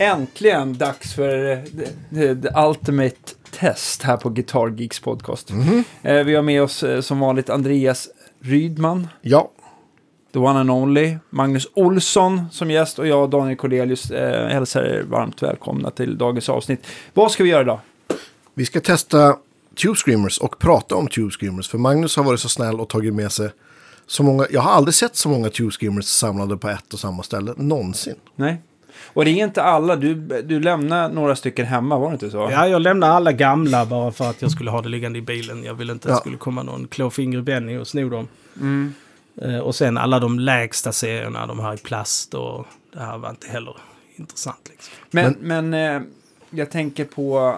Äntligen dags för the ultimate test här på Guitar Geeks podcast. Mm-hmm. Vi har med oss som vanligt Andreas Rydman. Ja. The one and only. Magnus Olsson som gäst och jag, Daniel Cordelius, hälsar er varmt välkomna till dagens avsnitt. Vad ska vi göra idag? Vi ska testa Tube Screamers och prata om Tube Screamers. För Magnus har varit så snäll och tagit med sig så många. Jag har aldrig sett så många Tube Screamers samlade på ett och samma ställe. Någonsin. Nej. Och det är inte alla, du lämnar några stycken hemma, var det inte så? Ja, jag lämnar alla gamla bara för att jag skulle ha det liggande i bilen. Jag ville inte att det skulle komma någon klåfingerbenning och sno dem. Mm. Och sen alla de lägsta serierna, de här i plast och det här var inte heller intressant. Liksom. Men jag tänker på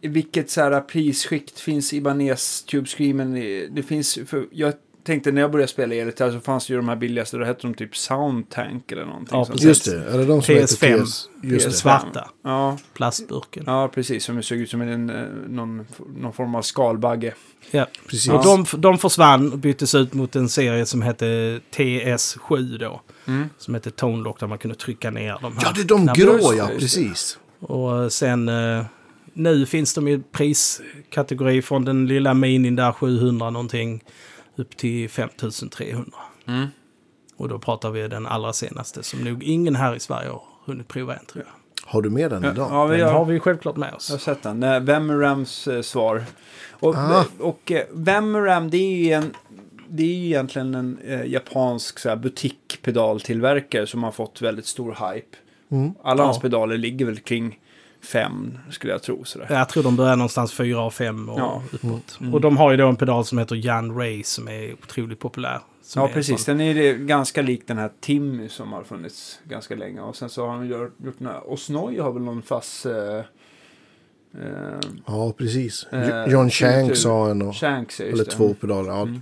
vilket så här prisskikt finns Ibanez Tube Screamer. Det finns, för jag tänkte när jag började spela elgitarr så fanns ju de här billigaste, då hette de typ Soundtank eller någonting. Ja, precis. Just det. Eller de som TS5, just det. Svarta. Ja. Plastburken. Ja, precis. Som såg ut som någon form av skalbagge. Ja, precis. Och de försvann och byttes ut mot en serie som hette TS7 då. Mm. Som hette Tone Lock, där man kunde trycka ner de här. Ja, det är de grå, ja, precis. Och sen... Nu finns de i priskategori från den lilla minin där 700 någonting upp till 5300. Mm. Och då pratar vi den allra senaste som nog ingen här i Sverige har hunnit prova än, tror jag. Har du med den idag? Ja, den har vi självklart med oss. Jag har sett den. Vemurams svar. Och Vemuram, det är ju egentligen en japansk så här, butikpedaltillverkare som har fått väldigt stor hype. Mm. Alla hans pedaler ligger väl kring 5 skulle jag tro. Sådär. Jag tror de börjar någonstans 4 och 5 och uppåt. Mm. Och de har ju då en pedal som heter Jan Ray som är otroligt populär. Ja, precis. Den är ju ganska lik den här Timmy som har funnits ganska länge. Och sen så har han gjort några... Och Snoy har väl någon fast... ja, precis. John Shanks har en och... Shanks, eller 2 pedaler. Ja. Mm.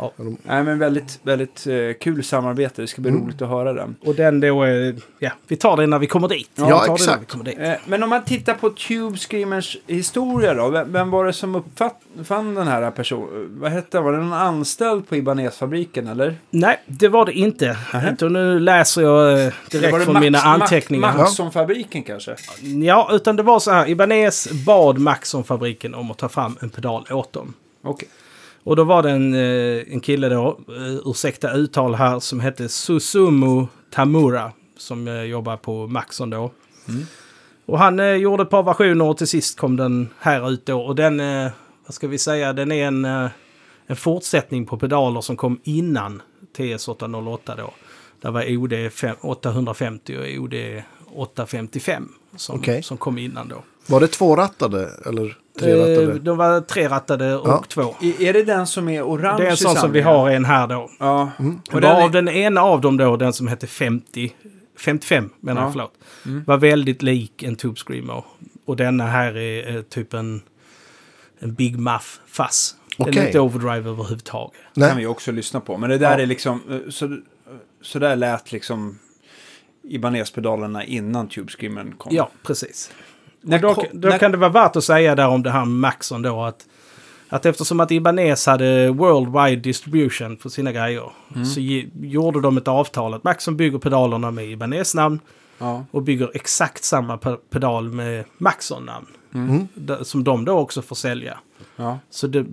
Ja. Nej, men väldigt, väldigt kul samarbete. Det ska bli roligt att höra den. Och den då, vi tar den när vi kommer dit. Ja exakt. Vi kommer dit. Men om man tittar på Tube Screamers historia då. Vem var det som uppfann den här personen? Vad hette han? Var det någon anställd på Ibanez-fabriken eller? Nej, det var det inte. Utan nu läser jag direkt från mina anteckningar. Maxon-fabriken kanske? Ja, utan det var så här. Ibanez bad Maxon-fabriken om att ta fram en pedal åt dem. Okej. Och då var det en kille då, ursäkta uttal här, som hette Susumu Tamura som jobbar på Maxon då. Mm. Och han gjorde ett par versioner och till sist kom den här ut då. Och den, vad ska vi säga, den är en fortsättning på pedaler som kom innan TS808 då. Där var OD 850 och OD 855 som kom innan då. Var det 2-rattade eller 3-rattade? De var 3-rattade och 2. Är det den som är orange? Det är en sån som vi har en här då. Ja. Mm. Och den ena av dem då, den som hette 55 menar jag, förlåt. Mm. Var väldigt lik en Tube Screamer. Och denna här är typ en Big Muff fass. Okay. Den är inte overdrive överhuvudtaget. Det kan vi också lyssna på. Men det där är liksom, så där lät liksom Ibanez-pedalerna innan Tube Screamern kom. Ja, precis. Då kan det vara värt att säga där om det här Maxon då att eftersom att Ibanez hade worldwide distribution för sina grejer så gjorde de ett avtal att Maxon bygger pedalerna med Ibanez namn och bygger exakt samma pedal med Maxon namn som de då också får sälja. Ja. Så det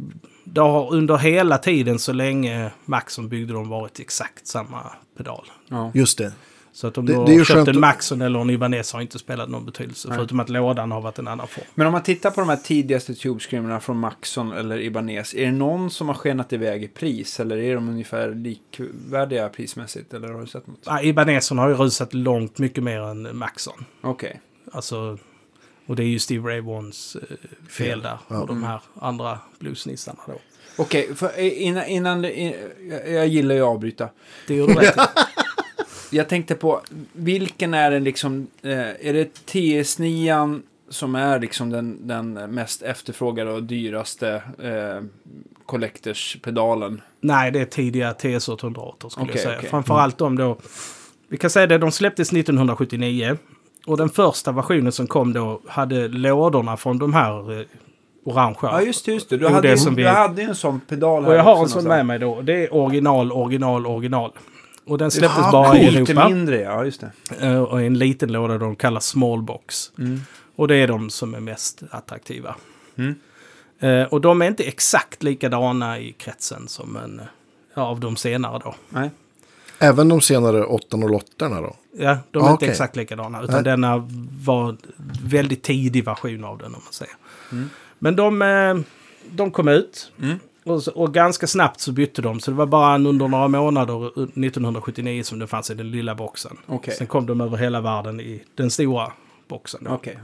har under hela tiden så länge Maxon byggde de varit exakt samma pedal. Ja. Just det. Så att om du har köpt en Maxon eller en Ibanez har inte spelat någon betydelse. Nej. Förutom att lådan har varit en annan form. Men om man tittar på de här tidigaste Tube Screamerna från Maxon eller Ibanez. Är det någon som har skenat iväg i pris? Eller är de ungefär likvärdiga prismässigt? Eller har du sett något? Ja, Ibanezon har ju rusat långt mycket mer än Maxon. Okej. Okay. Alltså, och det är ju Stevie Ray Vaughans fel där. Ja. Och de här andra bluesnissarna då. Okej, okay, jag gillar ju att avbryta. Det gör du rätt. Jag tänkte på, vilken är den liksom, är det TS9 som är liksom den mest efterfrågade och dyraste collectorspedalen? Nej, det är tidiga TS808 skulle jag säga. Okay. Framförallt de då, vi kan säga det, de släpptes 1979 och den första versionen som kom då hade lådorna från de här orange. Ja, just det. Du hade en sån pedal här. Och jag har en sån med mig då, det är original. Och den släpptes bara i Europa. Mindre, ja, just det. Och en liten låda de kallar smallbox. Mm. Och det är de som är mest attraktiva. Mm. Och de är inte exakt likadana i kretsen som en av de senare då. Nej. Även de senare 808-erna då? Ja, de är inte exakt likadana. Utan denna var väldigt tidig version av den, om man säger. Mm. Men de kom ut. Mm. Och ganska snabbt så bytte de. Så det var bara under några månader 1979 som det fanns i den lilla boxen. Okay. Sen kom de över hela världen i den stora boxen. Okej.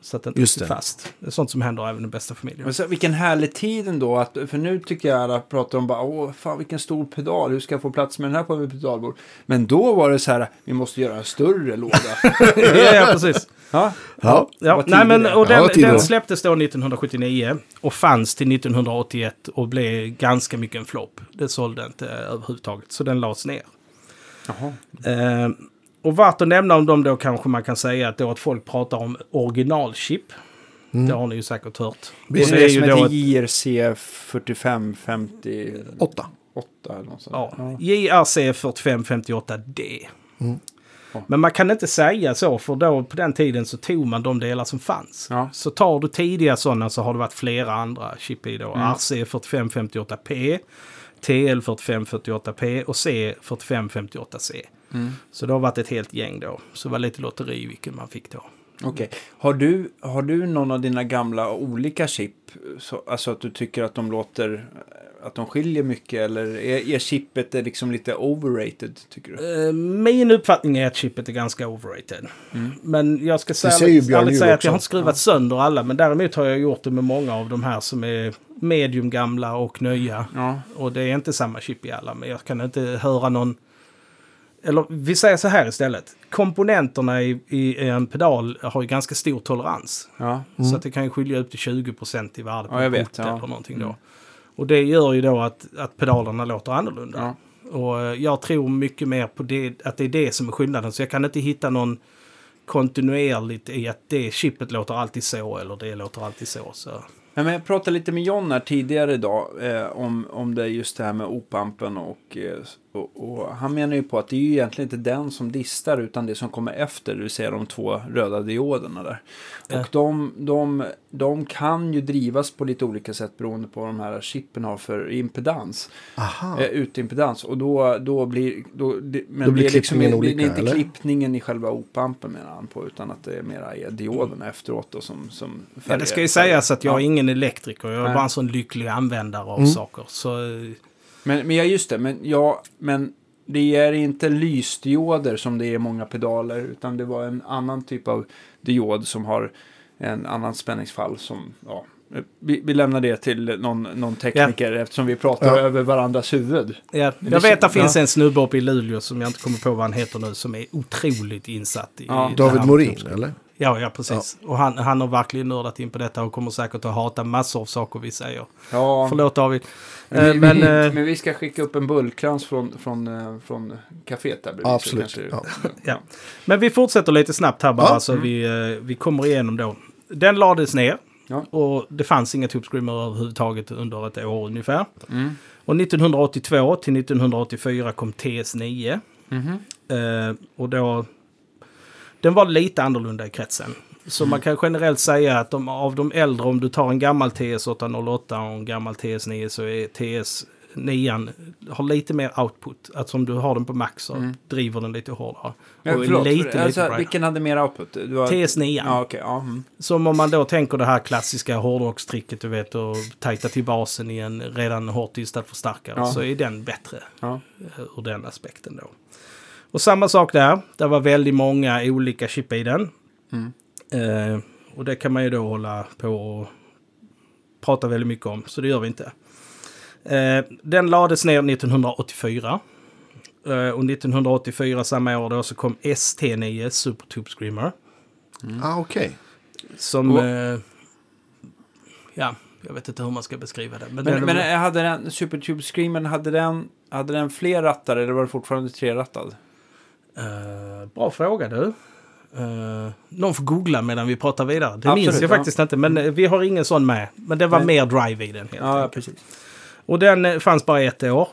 Så att den inte fast. Det är sånt som händer även i den bästa familjen. Men så, vilken härlig tid ändå. För nu tycker jag alla pratar om bara, åh fan vilken stor pedal. Hur ska jag få plats med den här på min pedalbord? Men då var det så här, vi måste göra en större låda. ja, precis. Den släpptes då 1979 och fanns till 1981 och blev ganska mycket en flopp. Det sålde inte överhuvudtaget, så den lades ner. Jaha. Och vart att nämna om dem då kanske man kan säga att folk pratar om originalchip. Mm. Det har ni ju säkert hört. Det är ju då JRC 4558. JRC 4558D. Mm. Men man kan inte säga så, för då på den tiden så tog man de delar som fanns. Ja. Så tar du tidiga sådana så har det varit flera andra chip i då. Mm. RC4558P, TL4548P och C4558C. Mm. Så det har varit ett helt gäng då. Så det var lite lotteri vilken man fick då. Okej. Har du någon av dina gamla olika chip? Så, alltså att du tycker att de låter... Att de skiljer mycket, eller är chippet liksom lite overrated, tycker du? Min uppfattning är att chippet är ganska overrated. Mm. Men jag ska säga att jag har inte skruvat sönder alla, men däremot har jag gjort det med många av de här som är medium gamla och nya. Ja. Och det är inte samma chip i alla, men jag kan inte höra någon... Eller vi säger så här istället. Komponenterna i en pedal har ju ganska stor tolerans. Ja. Mm. Så att det kan ju skilja upp till 20% i värde på eller någonting då. Mm. Och det gör ju då att pedalerna låter annorlunda. Ja. Och jag tror mycket mer på det, att det är det som är skillnaden. Så jag kan inte hitta någon kontinuerligt i att det chippet låter alltid så eller det låter alltid så. Men jag pratade lite med John här tidigare idag om det just det här med opampen och han menar ju på att det är ju egentligen inte den som distar utan det som kommer efter, det vill säga de två röda dioderna där. Och de kan ju drivas på lite olika sätt beroende på vad de här chippen har för impedans. Utimpedans. Och då blir det inte klippningen i själva opampen menar han på, utan att det är mera dioderna efteråt då, som färger. Ja, det ska ju sägas att jag är ingen elektriker, jag är bara en sån lycklig användare av saker. Så... Men det är inte lysdioder som det är många pedaler, utan det var en annan typ av diod som har en annan spänningsfall som, vi lämnar det till någon tekniker eftersom vi pratar över varandras huvud. Ja. Jag vet att det finns en snubbe uppe i Luleå som jag inte kommer på vad han heter nu, som är otroligt insatt i... Ja. David Morin, eller? Ja, precis. Ja. Och han har verkligen nördat in på detta och kommer säkert att hata massor av saker vi säger. Ja. Förlåt David. Men vi ska skicka upp en bullkrans från kaféet där. Absolut. Ja. Men vi fortsätter lite snabbt här bara så vi kommer igenom då. Den lades ner och det fanns inga Tube Screamer överhuvudtaget under ett år ungefär. Mm. Och 1982 till 1984 kom TS9. Mm. Och då... Den var lite annorlunda i kretsen. Så man kan generellt säga att av de äldre, om du tar en gammal TS808 och en gammal TS9, så är TS9 har lite mer output. Alltså om du har den på max så driver den lite hårdare. Vilken hade mer output? TS9. Ja, okay, Som om man då tänker det här klassiska hårdrockstricket, du vet, och tajta till basen i en redan hårt distad förstärkare, så är den bättre ur den aspekten då. Och samma sak där. Det var väldigt många olika chip i den. Mm. Och det kan man ju då hålla på och prata väldigt mycket om. Så det gör vi inte. Den lades ner 1984. Och 1984 samma år då så kom ST9 Super Tube Screamer. Mm. Okej. Som... jag vet inte hur man ska beskriva det. Men hade den Super Tube Screamer, hade den fler rattar eller var det fortfarande trerattad? Bra fråga du. Någon får googla medan vi pratar vidare. Det minns jag faktiskt inte, men vi har ingen sån med. Men det var mer drive i den helt enkelt. Precis. Och den fanns bara ett år.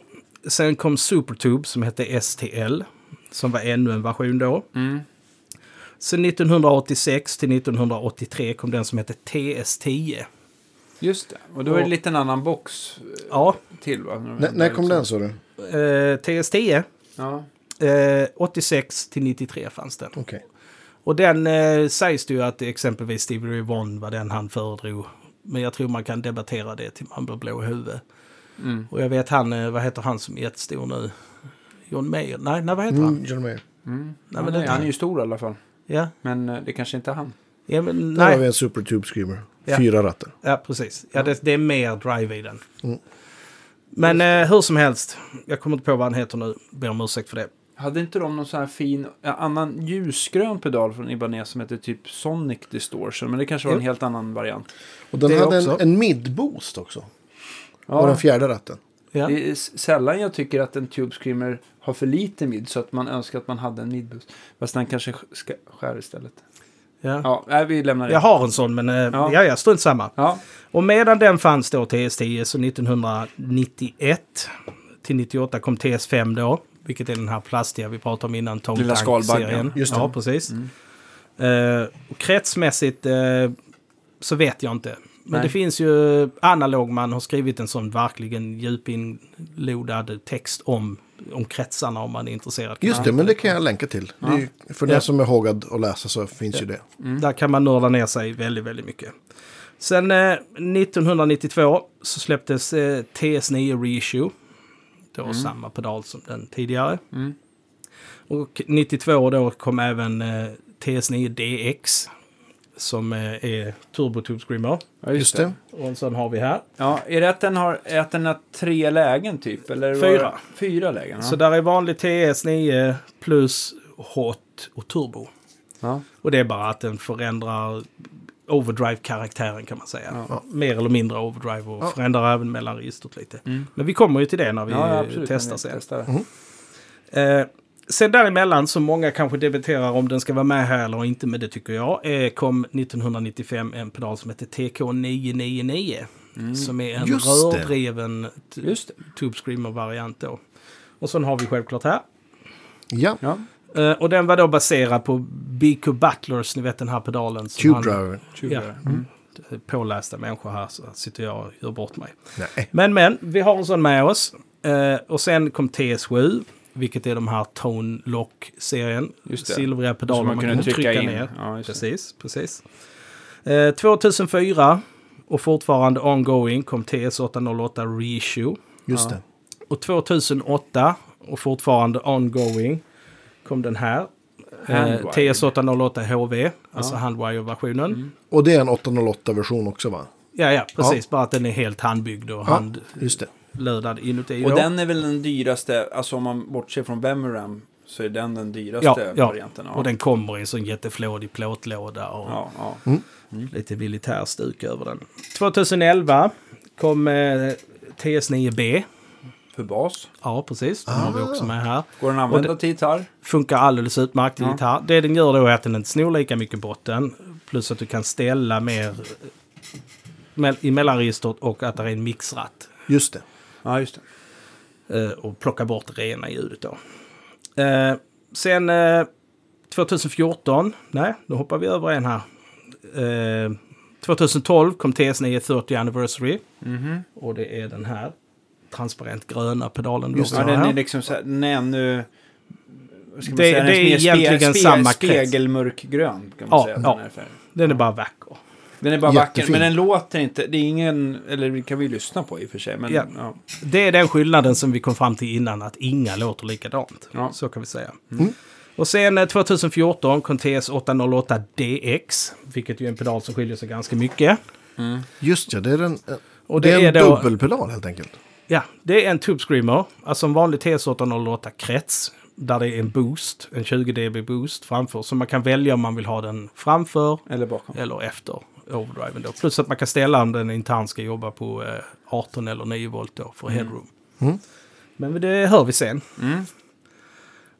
Sen kom Supertube som hette STL, som var ännu en version då. Mm. Sen 1986 till 1983 kom den som hette TS10. Just det, och då är det lite en annan box till, va? När kom den, så du? TS10. Ja. 86 till 93 fanns den. Okej. Okay. Och den sägs det ju att exempelvis Stevie Ray Vaughan var den han föredrog. Men jag tror man kan debattera det till man blir blå i huvudet. Mm. Och jag vet han, vad heter han som är jättestor nu? John Mayer? Nej, vad heter han? John Mayer. Mm. Nej, men han är ju stor i alla fall. Ja. Men det kanske inte är han. Ja, men, där har vi en Super Tube Screamer. Ja. 4 ratter. Ja, precis. Ja, det är mer drive i den. Mm. Men hur som helst, jag kommer inte på vad han heter nu. Ber om ursäkt för det. Hade inte de någon så här fin, annan ljusgrön pedal från Ibanez som heter typ Sonic Distortion? Men det kanske var en helt annan variant. Och den hade också en mid-boost också. Ja. Och den 4:e ratten. Ja. Det är sällan jag tycker att en Tube Screamer har för lite mid, så att man önskar att man hade en mid-boost. Fast den kanske skär istället. Ja. Ja, vi lämnar det. Jag har en sån, men jag står inte samma. Ja. Och medan den fanns då TS10, så 1991 till 98 kom TS5 då. Vilket är den här plastiga vi pratade om innan, Tom Tank-serien. Ja, precis. Mm. Och kretsmässigt så vet jag inte. Men det finns ju analog, man har skrivit en sån verkligen djupinlodad text om kretsarna om man är intresserad. Just det, men det kan jag länka till. Ja. Det är, för den som är hågad att läsa så finns ju det. Mm. Där kan man nörda ner sig väldigt, väldigt mycket. Sen 1992 så släpptes TS9 Reissue. Då samma pedal som den tidigare. Mm. Och 92 då kom även TS9DX som är Turbo Tube Screamer. Ja, just det. Och en sån har vi här. Ja, är det att den har 3 lägen typ? Eller 4. 4 lägen. Ja. Så där är vanlig TS9 plus hot och turbo. Ja. Och det är bara att den förändrar overdrive-karaktären kan man säga. Ja. Mer eller mindre overdrive och förändrar även mellan registret lite. Mm. Men vi kommer ju till det när vi testar sen. Sen däremellan, som många kanske debatterar om den ska vara med här eller inte, men det tycker jag, kom 1995 en pedal som heter TK999 som är en rördriven Tube Screamer-variant då. Och sen har vi självklart här. Ja. Och den var då baserad på BK Butlers, ni vet den här pedalen. Tube Driver. Pålästa människor här, så sitter jag och gör bort mig. Nej. Men, vi har en sån med oss. Och sen kom TS7, vilket är de här Tone Lock-serien. Silvriga pedaler man kunde trycka ner. Ja, precis. 2004, och fortfarande ongoing, kom TS808 Reissue. Just det. Och 2008, och fortfarande ongoing, kom den här TS808HV, alltså handwire-versionen. Mm. Och det är en 808-version också, va? Ja, precis. Bara att den är helt handbyggd och handlödad inuti. Och den är väl den dyraste, alltså om man bortser från Vemuram så är den dyraste varianten. Ja. Och den kommer i en sån jätteflådig plåtlåda och lite militärstyrk över den. 2011 kom TS9B. För Boss. Ja, precis. Den har vi också med här. Går den använda till gitarr? Funkar alldeles utmärkt till gitarr. Det den gör då är att den inte snor lika mycket botten. Plus att du kan ställa mer i mellanregistret och att det är en mixratt. Just det. Ja, just det. Och plocka bort det rena ljudet då. Sen 2014. Nej, då hoppar vi över en här. 2012 kom TS9 30 Anniversary. Mm-hmm. Och det är den här transparent gröna pedalen. Den är liksom så här, ännu, det är egentligen samma spegelmörkgrön kan man säga. Den är bara vacker. Den är bara vacker, men den låter inte, det är ingen, eller vi kan vi lyssna på i och för sig, men det är den skillnaden som vi kom fram till innan, att inga låter likadant. Ja. Så kan vi säga. Mm. Och sen 2014 kom TS808DX, vilket är en pedal som skiljer sig ganska mycket. Mm. Just det är den, och det är en dubbelpedal helt enkelt. Ja, det är en Tube Screamer, alltså en vanlig TS808-krets, där det är en boost, en 20 dB boost framför, så man kan välja om man vill ha den framför eller bakom eller efter overdriven då. Plus att man kan ställa om den intern ska jobba på 18 eller 9 volt då för headroom. Mm. Men det hör vi sen. Mm.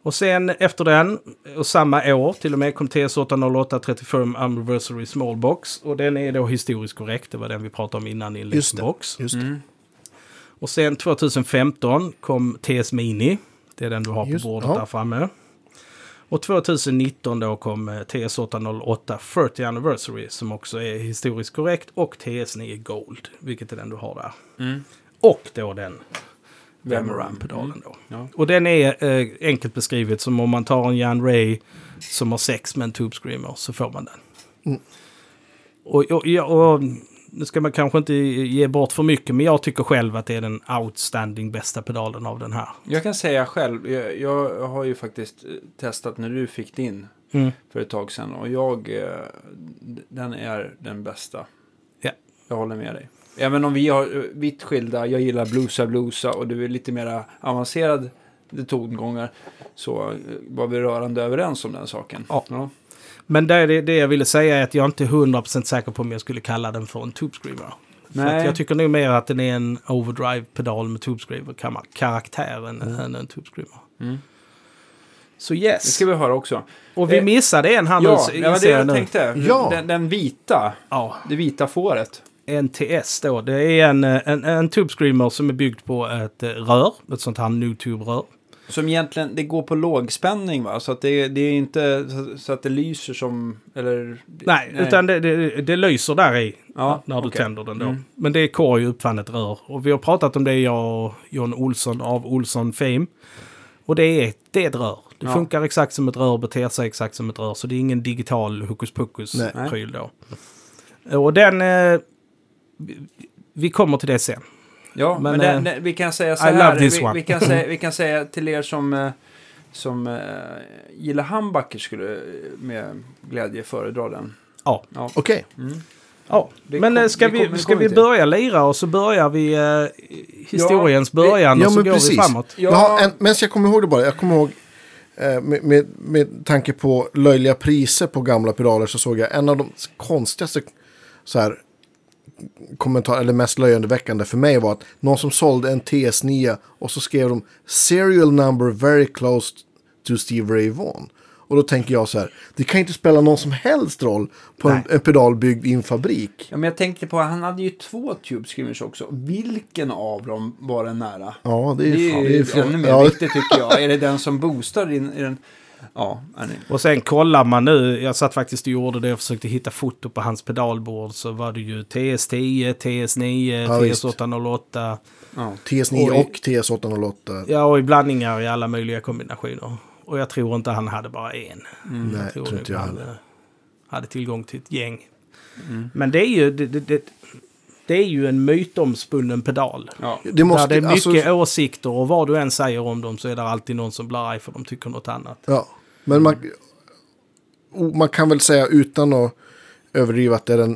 Och sen efter den, och samma år till och med, kom TS808 35 Anniversary Small Box, och den är då historiskt korrekt, det var den vi pratade om innan i en liten box. Just det. Och sen 2015 kom TS Mini. Det är den du har på bordet där framme. Och 2019 då kom TS808 30 Anniversary som också är historiskt korrekt. Och TS9 Gold, vilket är den du har där. Mm. Och då den Vemuram-pedalen då. Ja. Och den är enkelt beskrivet som om man tar en Jan Ray som har 6 med en Tube Screamer så får man den. Mm. Och nu ska man kanske inte ge bort för mycket, men jag tycker själv att det är den outstanding bästa pedalen av den här. Jag kan säga själv, jag har ju faktiskt testat när du fick din för ett tag sedan, och den är den bästa. Ja. Jag håller med dig. Även om vi har vitt skilda, jag gillar bluesa och du är lite mer avancerad i tongångar, så var vi rörande överens om den saken. Ja. Men det jag ville säga är att jag inte är 100% säker på om jag skulle kalla den för en Tube Screamer. För att jag tycker nog mer att den är en overdrive-pedal med Tube Screamer-karaktär än en Tube Screamer. Mm. Så yes. Det ska vi höra också. Och vi missade en handels... Ja, det jag tänkte. Ja. Den vita. Ja. Det vita fåret. NTS då. Det är en Tube Screamer som är byggd på ett rör. Ett sånt här NuTube-rör. Som egentligen, det går på lågspänning va? Så att det är inte så att det lyser som... Eller, nej, utan det lyser där i när du tänder den då. Mm. Men det är Korg uppfann ett rör. Och vi har pratat om det, jag och John Olsson av Olsson Fame. Och det är ett rör. Det funkar exakt som ett rör, beter sig exakt som ett rör. Så det är ingen digital hokus-pokus-pryl då. Och den... Vi kommer till det sen. Ja, men vi kan säga så här, vi kan säga till er som gillar handbacker skulle med glädje föredra den. Ja. Okej. Okay. Mm. Ja, ska vi börja lira och så börjar vi historiens början och så går vi framåt. Ja, men jag kommer ihåg det bara. Jag kommer ihåg med tanke på löjliga priser på gamla pedaler så såg jag en av de konstigaste så här kommentar eller mest löjeväckande för mig var att någon som sålde en TS9 och så skrev de serial number very close to Stevie Ray Vaughan. Och då tänker jag så här, det kan inte spela någon som helst roll på en pedal byggd i en fabrik. Ja, men jag tänkte på, han hade ju 2 Tube Screamers också. Vilken av dem var den nära? Ja, det är ännu mer viktigt tycker jag. Är det den som boostar i den... Ja, och sen kollar man nu, jag satt faktiskt och gjorde det och försökte hitta foto på hans pedalbord, så var det ju TS10, TS9, TS808 TS9 och TS808 och i blandningar i alla möjliga kombinationer, och jag tror inte han hade bara en. Nej, jag tror inte jag hade tillgång till ett gäng. Men det är ju det är ju en mytomspunnen pedal. Ja. Det är mycket åsikter, och vad du än säger om dem så är det alltid någon som blir arg för de tycker något annat. Ja, men man kan väl säga utan att överdriva att det är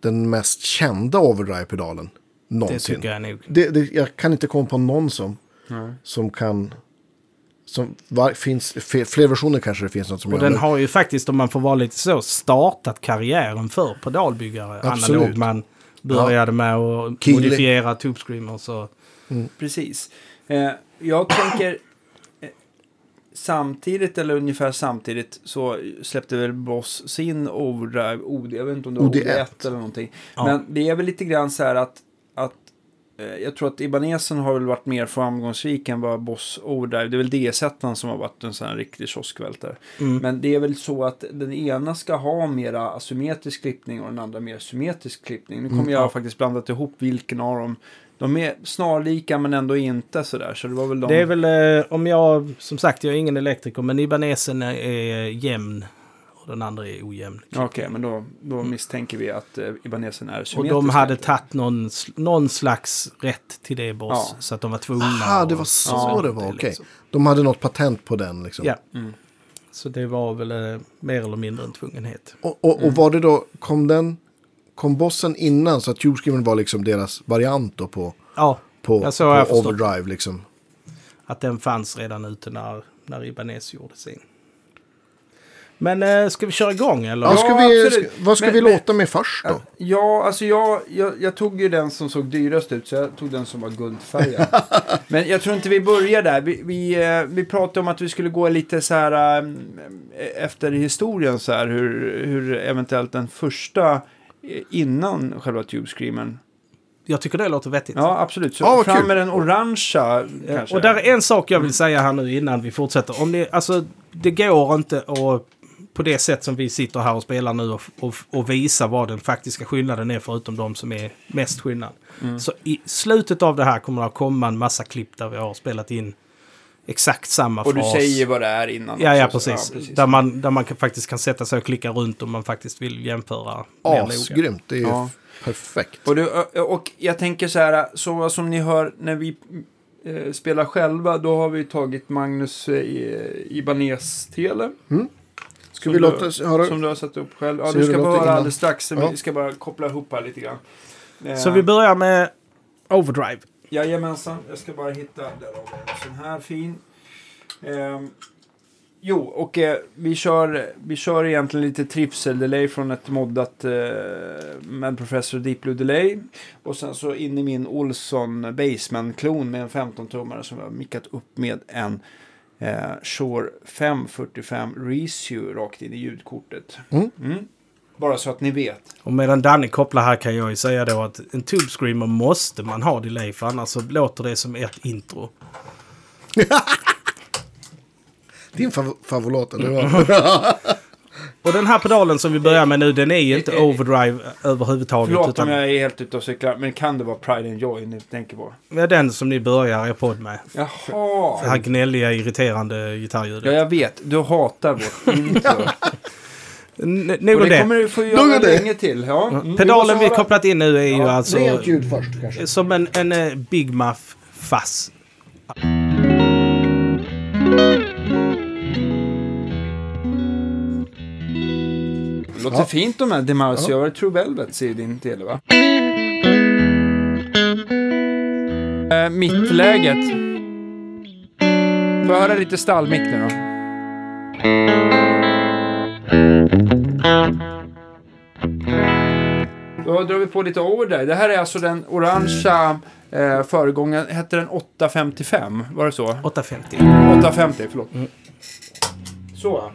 den mest kända overdrive-pedalen någonsin. Det tycker jag nog. Jag kan inte komma på någon som kan... finns fler versioner kanske det finns något som... Och den har ju faktiskt, om man får vara lite så, startat karriären för pedalbyggare. Absolut. Analog man... började med att modifiera Tube Screamer så. Mm. Precis. Jag tänker samtidigt eller ungefär samtidigt så släppte väl Boss sin overdrive OD, jag vet inte om det var OD 8 eller någonting. Ja. Men det är väl lite grann så här att jag tror att Ibanesen har väl varit mer framgångsrik än vad Boss overdrive. Det är väl DS7 som har varit en sån här riktig kioskvältare. Mm. Men det är väl så att den ena ska ha mera asymmetrisk klippning och den andra mer symmetrisk klippning. Nu kommer jag faktiskt blandat ihop vilken av dem. De är snarlika men ändå inte sådär. Så det var väl de... Det är väl, om jag, som sagt, jag är ingen elektriker, men Ibanesen är jämn. Och den andra är ojämn. Okej, men då misstänker vi att Ibanesen är symmetrisk. Och de hade tagit någon slags rätt till det, Boss. Ja. Så att de var tvungna. Ja, det var så det var. Okej. Liksom. De hade något patent på den. Liksom. Ja. Mm. Så det var väl mer eller mindre en tvungenhet. Och var det då, kom Bossen innan så att Tube Screamer var liksom deras variant då på overdrive liksom. Att den fanns redan ute när Ibanez gjorde sin. Men ska vi köra igång eller? Ja, vad ska vi låta med först då? Ja, alltså jag tog ju den som såg dyrast ut, så jag tog den som var guldfärgad. Men jag tror inte vi börjar där. Vi pratade om att vi skulle gå lite så här efter historien så här hur eventuellt den första innan själva Tube Screamern Jag tycker det låter vettigt. Ja, absolut. Så fram med den orangea kanske. Och där är en sak jag vill säga här nu innan vi fortsätter. Om ni, alltså, det går inte att på det sätt som vi sitter här och spelar nu och visa vad den faktiska skillnaden är förutom de som är mest skillnad. Mm. Så i slutet av det här kommer det att komma en massa klipp där vi har spelat in exakt samma fras. Och du säger vad det är innan. Ja, precis. Ja, precis. Där man faktiskt kan sätta sig och klicka runt om man faktiskt vill jämföra. Asgrymt, det är perfekt. Och jag tänker så här, så som ni hör när vi spelar själva, då har vi tagit Magnus Ibanez tele. Mm. Som, som du har satt upp själv. Ja, du ska bara alldeles strax. Vi ska bara koppla ihop här lite grann. Så vi börjar med Overdrive. Jajamensan, jag ska bara hitta en sån här fin. Vi kör egentligen lite tripsel delay från ett moddat med Professor Deep Blue Delay. Och sen så in i min Olsson Bassman-klon med en 15-tummare som jag har mickat upp med en Shure 545 Resue rakt in i ljudkortet. Bara så att ni vet. Och medan Danny kopplar här kan jag ju säga då att en Tube Screamer måste man ha delay, för annars så låter det som ett intro. Din favorit eller vad? Och den här pedalen som vi börjar med nu, den är ju inte overdrive överhuvudtaget. Förlåt utan, om jag är helt ute och cyklar, men kan det vara Pride and Joy ni tänker på? Ja, den som ni börjar er podd med. Jaha! Det här gnälliga, irriterande gitarrljudet. Ja, jag vet. Du hatar vårt intro. Och det kommer du få göra länge till. Ja. Mm. Pedalen vi kopplat in nu är ju alltså rent ljud först, kanske. Som en Big Muff fass. Låter fint de här DiMarzio. Var det True Velvet i din tele, va? Mittläget. Får jag höra lite stallmick nu då? Då drar vi på lite overdrive. Det här är alltså den orangea föregången. Hette den 855? Var det så? 850. 850, förlåt. Mm. Så.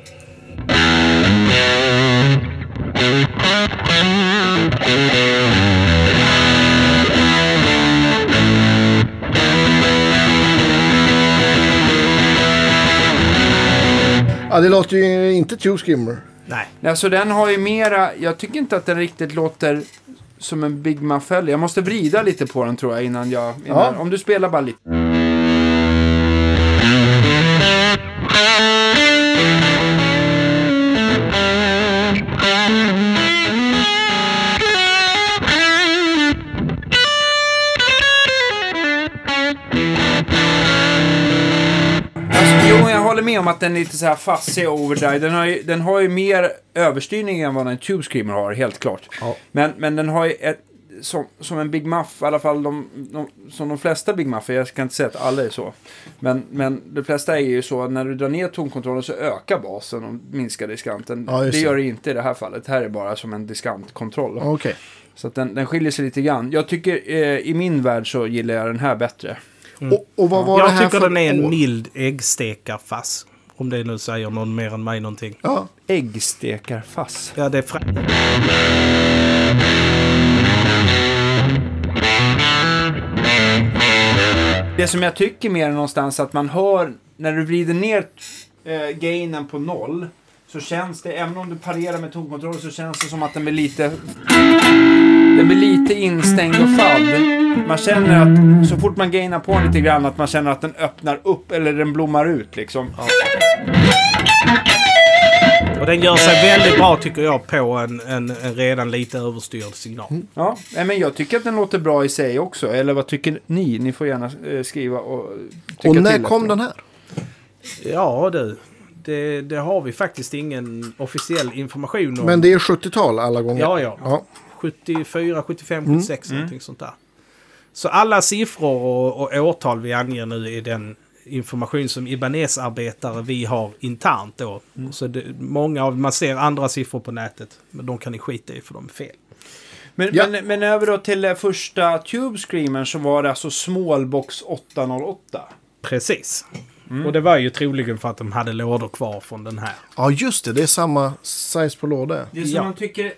Ja, det låter ju inte Tube Screamer. Nej. Alltså den har ju mera, jag tycker inte att den riktigt låter som en Big Muff. Jag måste vrida lite på den tror jag innan. Om du spelar bara lite. Med om att den är lite så här fassig overdrive. Den har ju mer överstyrning än vad en Tube Screamer har, helt klart. Ja. Men den har ju ett, som en Big Muff, i alla fall som de flesta Big Muff. Jag kan inte säga att alla är så. Men de flesta är ju så att när du drar ner tonkontrollen så ökar basen och minskar diskanten. Ja, det gör det inte i det här fallet. Det här är bara som en diskantkontroll. Okay. Så att den skiljer sig lite grann. Jag tycker i min värld så gillar jag den här bättre. Mm. Och vad var jag tycker den är en mild äggstekarfass. Om det nu säger någon mer än mig någonting. Ja, äggstekarfass. Ja, det är det som jag tycker mer någonstans att man hör när du vrider ner gainen på 0 så känns det, även om du parerar med tonkontroll, så känns det som att den blir lite instängd och fadd. Man känner att så fort man gainar på lite grann att man känner att den öppnar upp eller den blommar ut liksom. Ja. Och den gör sig väldigt bra tycker jag på en redan lite överstyrd signal. Mm. Ja, men jag tycker att den låter bra i sig också. Eller vad tycker ni? Ni får gärna skriva och tycka. Och när kom den här? Ja, du. Det har vi faktiskt ingen officiell information om. Men det är 70-tal alla gånger. Ja. 74, 75, 76 någonting sånt där. Så alla siffror och årtal vi anger nu är den information som Ibanez-arbetare vi har internt då. Mm. Så man ser andra siffror på nätet, men de kan ni skita i för de är fel. Men över då till första Tube Screamer som var alltså Smallbox 808. Precis. Mm. Och det var ju troligen för att de hade lådor kvar från den här. Ja, just det. Det är samma size på lådor. Det som man tycker...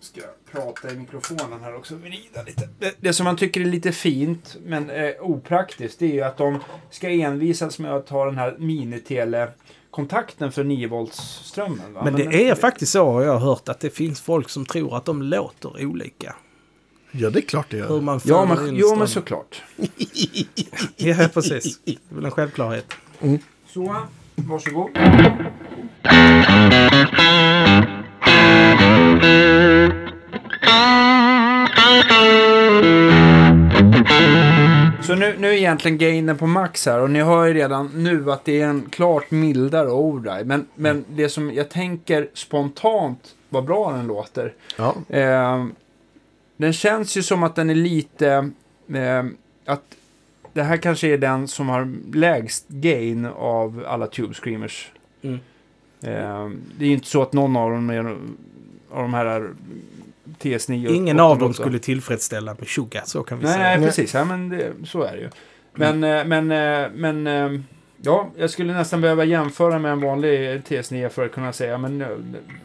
Ska jag prata i mikrofonen här också. Vrida lite. Det som man tycker är lite fint men opraktiskt, det är ju att de ska envisas med att ha den här minitele-kontakten för 9 volts strömmen. Men det är faktiskt så, jag har hört att det finns folk som tror att de låter olika. Ja, det är klart det gör. Hur man men såklart. Ja, precis. Det är väl en självklarhet. Mm. Så, varsågod. Så nu är egentligen gainen på max här, och ni hör ju redan nu att det är en klart mildare overdrive, men det som jag tänker spontant vad bra den låter. Ja. Den känns ju som att den är lite att det här kanske är den som har lägst gain av alla Tube Screamers. Mm. Det är ju inte så att någon av dem är av de här TS9. Ingen av dem skulle tillfredsställa med Sugar, så kan vi säga. Nej, precis. Ja, men det, så är det ju. Men ja, jag skulle nästan behöva jämföra med en vanlig TS9 för att kunna säga, men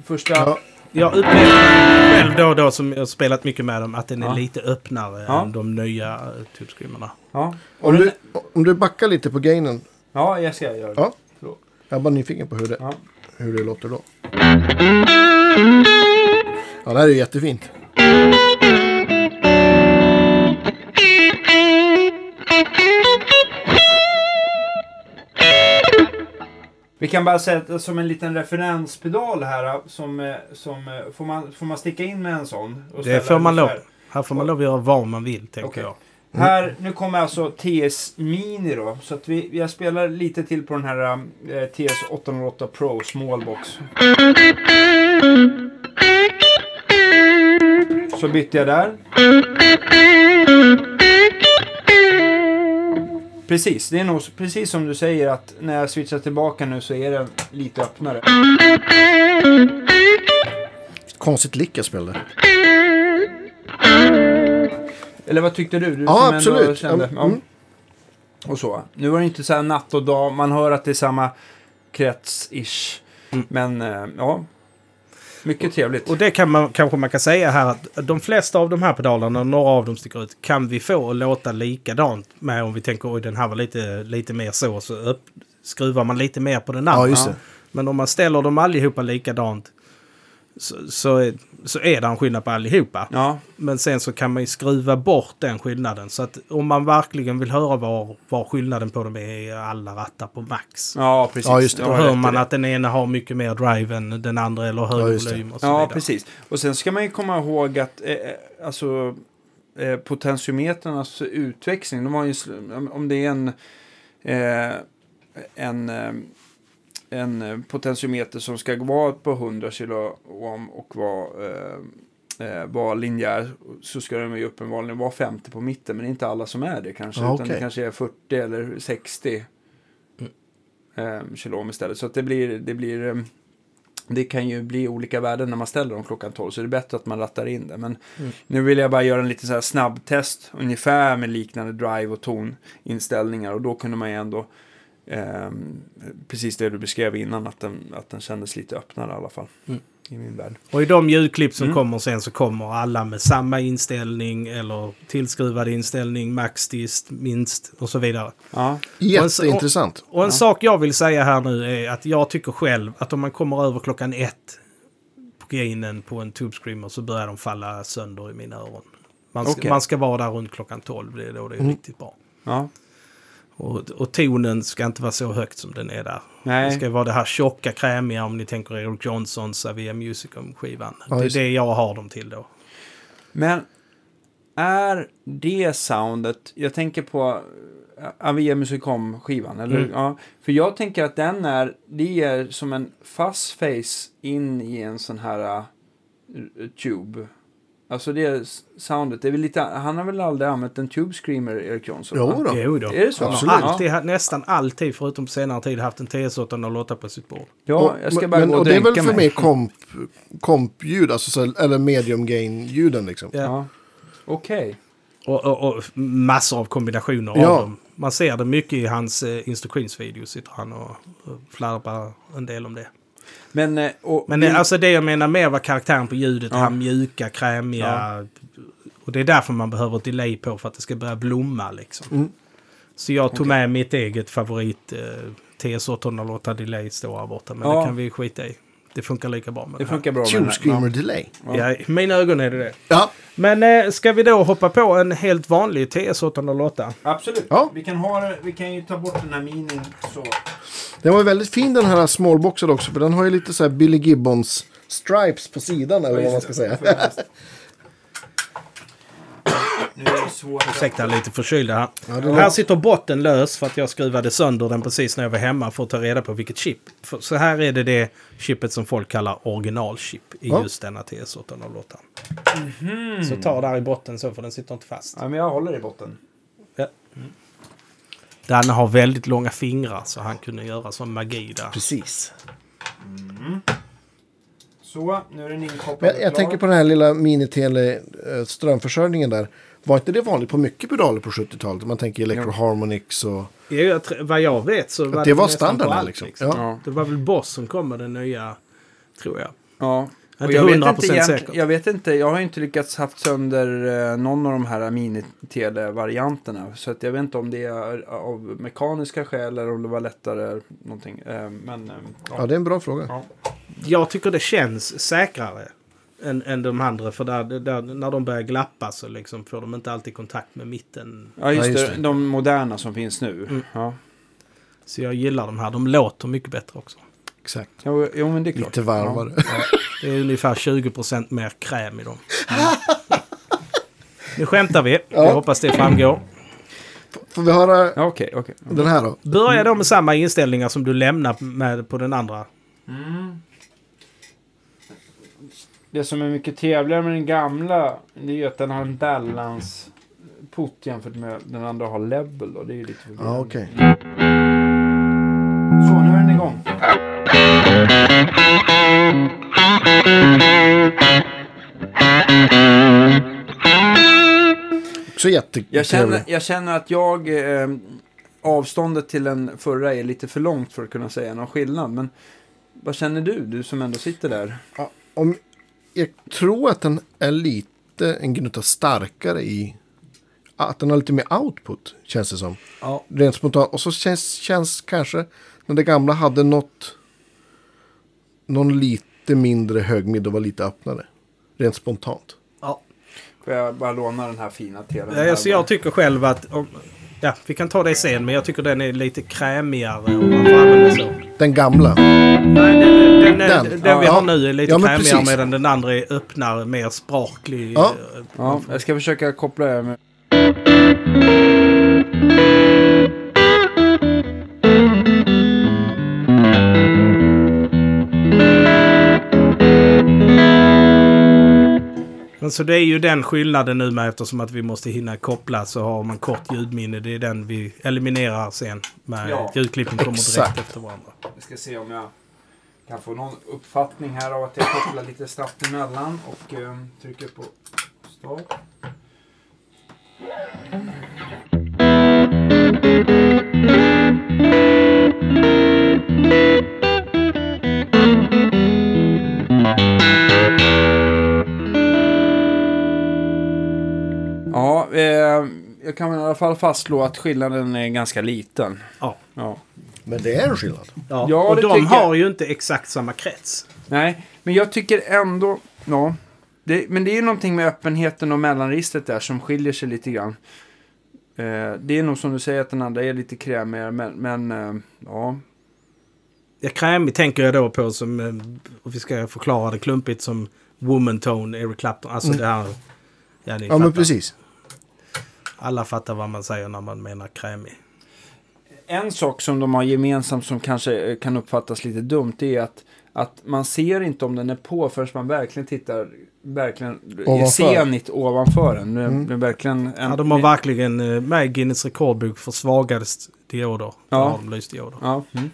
första... Ja. Jag upplever själv då som jag har spelat mycket med dem att den är lite öppnare än de nya Tube Screamerna. Ja. Om du backar lite på gainen. Ja, jag ska göra det. Ja. Jag är bara nyfiken på hur det låter då. Ja, det här är ju jättefint. Vi kan bara sätta som en liten referenspedal här som får man sticka in med en sån. Och det får man lov. Här får man lov att göra vad man vill, tänker jag. Mm. Här, nu kommer alltså TS Mini då, så att jag spelar lite till på den här TS808 Pro Smallbox. Så bytte jag där. Precis, det är nog precis som du säger att när jag switchar tillbaka nu så är den lite öppnare. Konstigt lick jag spelade. Eller vad tyckte du? Ja, absolut. Och så. Nu var det inte så här natt och dag. Man hör att det är samma krets-ish. Mm. Men ja, mycket trevligt. Och det kan man, kanske man kan säga här att de flesta av de här pedalerna, några av dem sticker ut, kan vi få att låta likadant med om vi tänker att den här var lite mer så skruvar man lite mer på den andra. Ja, just det. Men om man ställer dem allihopa likadant så är det en skillnad på allihopa. Ja. Men sen så kan man ju skruva bort den skillnaden. Så att om man verkligen vill höra var skillnaden på dem är alla rattar på max. Ja, precis. Ja, just det. Då hör man att den ena har mycket mer drive än den andra eller hög volym och så vidare. Ja, precis. Och sen ska man ju komma ihåg att potentiometrarnas utväxling, de har ju, om det är en potentiometer som ska vara på 100 kOhm och vara linjär, så ska den ju uppenbarligen vara 50 på mitten, men inte alla som är det kanske, utan det kanske är 40 eller 60 kOhm istället, så att det kan ju bli olika värden när man ställer dem klockan 12, så det är bättre att man rattar in det. Men nu vill jag bara göra en liten så här snabbtest ungefär med liknande drive och toninställningar, och då kunde man ju ändå precis det du beskrev innan, att den kändes lite öppnare i alla fall i min värld. Och i de ljudklipp som kommer sen så kommer alla med samma inställning eller tillskruvad inställning, maxdist, minst och så vidare. Ja. Jätteintressant. Och en sak jag vill säga här nu är att jag tycker själv att om man kommer över klockan 1 på gainen på en Tube Screamer så börjar de falla sönder i mina öron. Man ska vara där runt klockan 12, det är då det är riktigt bra. Ja. Och tonen ska inte vara så högt som den är där. Nej. Det ska vara det här tjocka, krämiga, om ni tänker Eric Johnsons Avia Musicum-skivan. Ja, det är det jag har dem till då. Men är det soundet... Jag tänker på Avia Musicum-skivan. Eller? Mm. Ja, för jag tänker att det är som en fast face in i en sån här tube. Alltså det soundet, det är väl lite, han har väl aldrig använt en Tube Screamer, Eric Johnson? Jo då. Är det så? Absolut. Nästan alltid, förutom senare tid, haft en TS808 på sitt bord. Ja, och, jag ska bara gå och dränka mig. Det är väl för mig komp-ljud, alltså, eller medium gain-ljuden liksom. Ja. Okej. Och massor av kombinationer av dem. Man ser det mycket i hans instruktionsvideo, sitter han och flärpar en del om det. Men alltså det jag menar med var karaktären på ljudet, ja. Han mjuka, krämiga. Ja. Och det är därför man behöver ett delay på, för att det ska börja blomma liksom. Mm. Så jag tog med mitt eget favorit TS808 delay står här borta, men det kan vi skita i. Det funkar lika bra med det. Funkar bra med Tube Screamer delay. Ja, i mina ögon är det. Ja. Men ska vi då hoppa på en helt vanlig TS808? Absolut. Ja. Vi kan ju ta bort den här minin så. Den var väldigt fin, den här smålboxen också, för den har ju lite så här Billy Gibbons stripes på sidan eller vad man ska säga. Nu är det svårt. Ursäkta, lite förkyld här. Ja, här sitter botten lös för att jag skruvade sönder den precis när jag var hemma för att ta reda på vilket chip. Så här är det chipet som folk kallar originalchip i just denna TS808. Mm-hmm. Så ta där i botten så, för den sitter inte fast. Ja, men jag håller i botten. Ja. Mm. Den har väldigt långa fingrar så han kunde göra som magi där. Precis. Mm. Så, nu är den inkopplad. Jag tänker på den här lilla minitele strömförsörjningen där. Var inte det vanligt på mycket pedaler på 70-talet? Man tänker Electroharmonix och... Ja, vad jag vet så var det var standarden liksom. Ja. Det var väl Boss som kom med den nya, tror jag. Ja. Jag vet inte, jag har inte lyckats haft sönder någon av de här minitele-varianterna. Så att jag vet inte om det är av mekaniska skäl eller om det var lättare någonting. Men, ja, det är en bra fråga. Ja. Jag tycker det känns säkrare än de andra, för där, när de börjar glappa så liksom får de inte alltid kontakt med mitten. Ja, just det. De moderna som finns nu. Mm. Ja. Så jag gillar de här, de låter mycket bättre också. Exakt. Jo, men det är klart. Lite varmare. Ja. Det är ungefär 20% mer kräm i dem. Mm. Nu skämtar vi. Jag hoppas det framgår. Får vi höra okay. Den här då? Börja då med samma inställningar som du lämnar med på den andra. Mm. Det som är mycket trevligare med den gamla, det är ju att den har en balance-put jämfört med den andra har level. Då. Det är ju lite förvirrande. Ah, okay. Så, nu är den igång. Också jättetrevlig. Jag känner att jag... avståndet till den förra är lite för långt för att kunna säga någon skillnad. Men vad känner du som ändå sitter där? Ja, jag tror att den är lite en gnutta starkare i... Att den har lite mer output, känns det som. Ja. Rent spontant. Och så känns kanske... När det gamla hade någon lite mindre högmid och var lite öppnare. Rent spontant. Ja. Får jag bara låna den här fina tvn? Ja, så jag tycker själv att... vi kan ta det sen, men jag tycker den är lite krämigare. Och så. Den gamla? Nej, den vi har nu är lite krämigare, medan den andra är öppnare, mer spraklig. Ja. Ja, jag ska försöka koppla över. Så det är ju den skillnaden nu med, eftersom att vi måste hinna koppla, så har man kort ljudminne. Det är den vi eliminerar sen med ljudklippen kommer direkt efter varandra. Vi ska se om jag kan få någon uppfattning här av att jag kopplar lite snabbt emellan och trycker på stopp. Ja, jag kan i alla fall fastslå att skillnaden är ganska liten. Ja. Men det är en skillnad. Ja. Ja, och de har ju inte exakt samma krets. Nej, men jag tycker ändå... Ja, men det är ju någonting med öppenheten och mellanregistret där som skiljer sig lite grann. Det är nog som du säger att den andra är lite krämigare, men. Ja, krämig tänker jag då på som... Och vi ska förklara det klumpigt som Woman Tone, Eric Clapton. Alltså det här... Ja, men precis. Alla fattar vad man säger när man menar krämig. En sak som de har gemensamt som kanske kan uppfattas lite dumt är att man ser inte om den är på förrän man verkligen tittar senigt ovanför den. Det är verkligen de har verkligen med Guinness rekordbok för svagare dioder. Ja. Ja. Mm.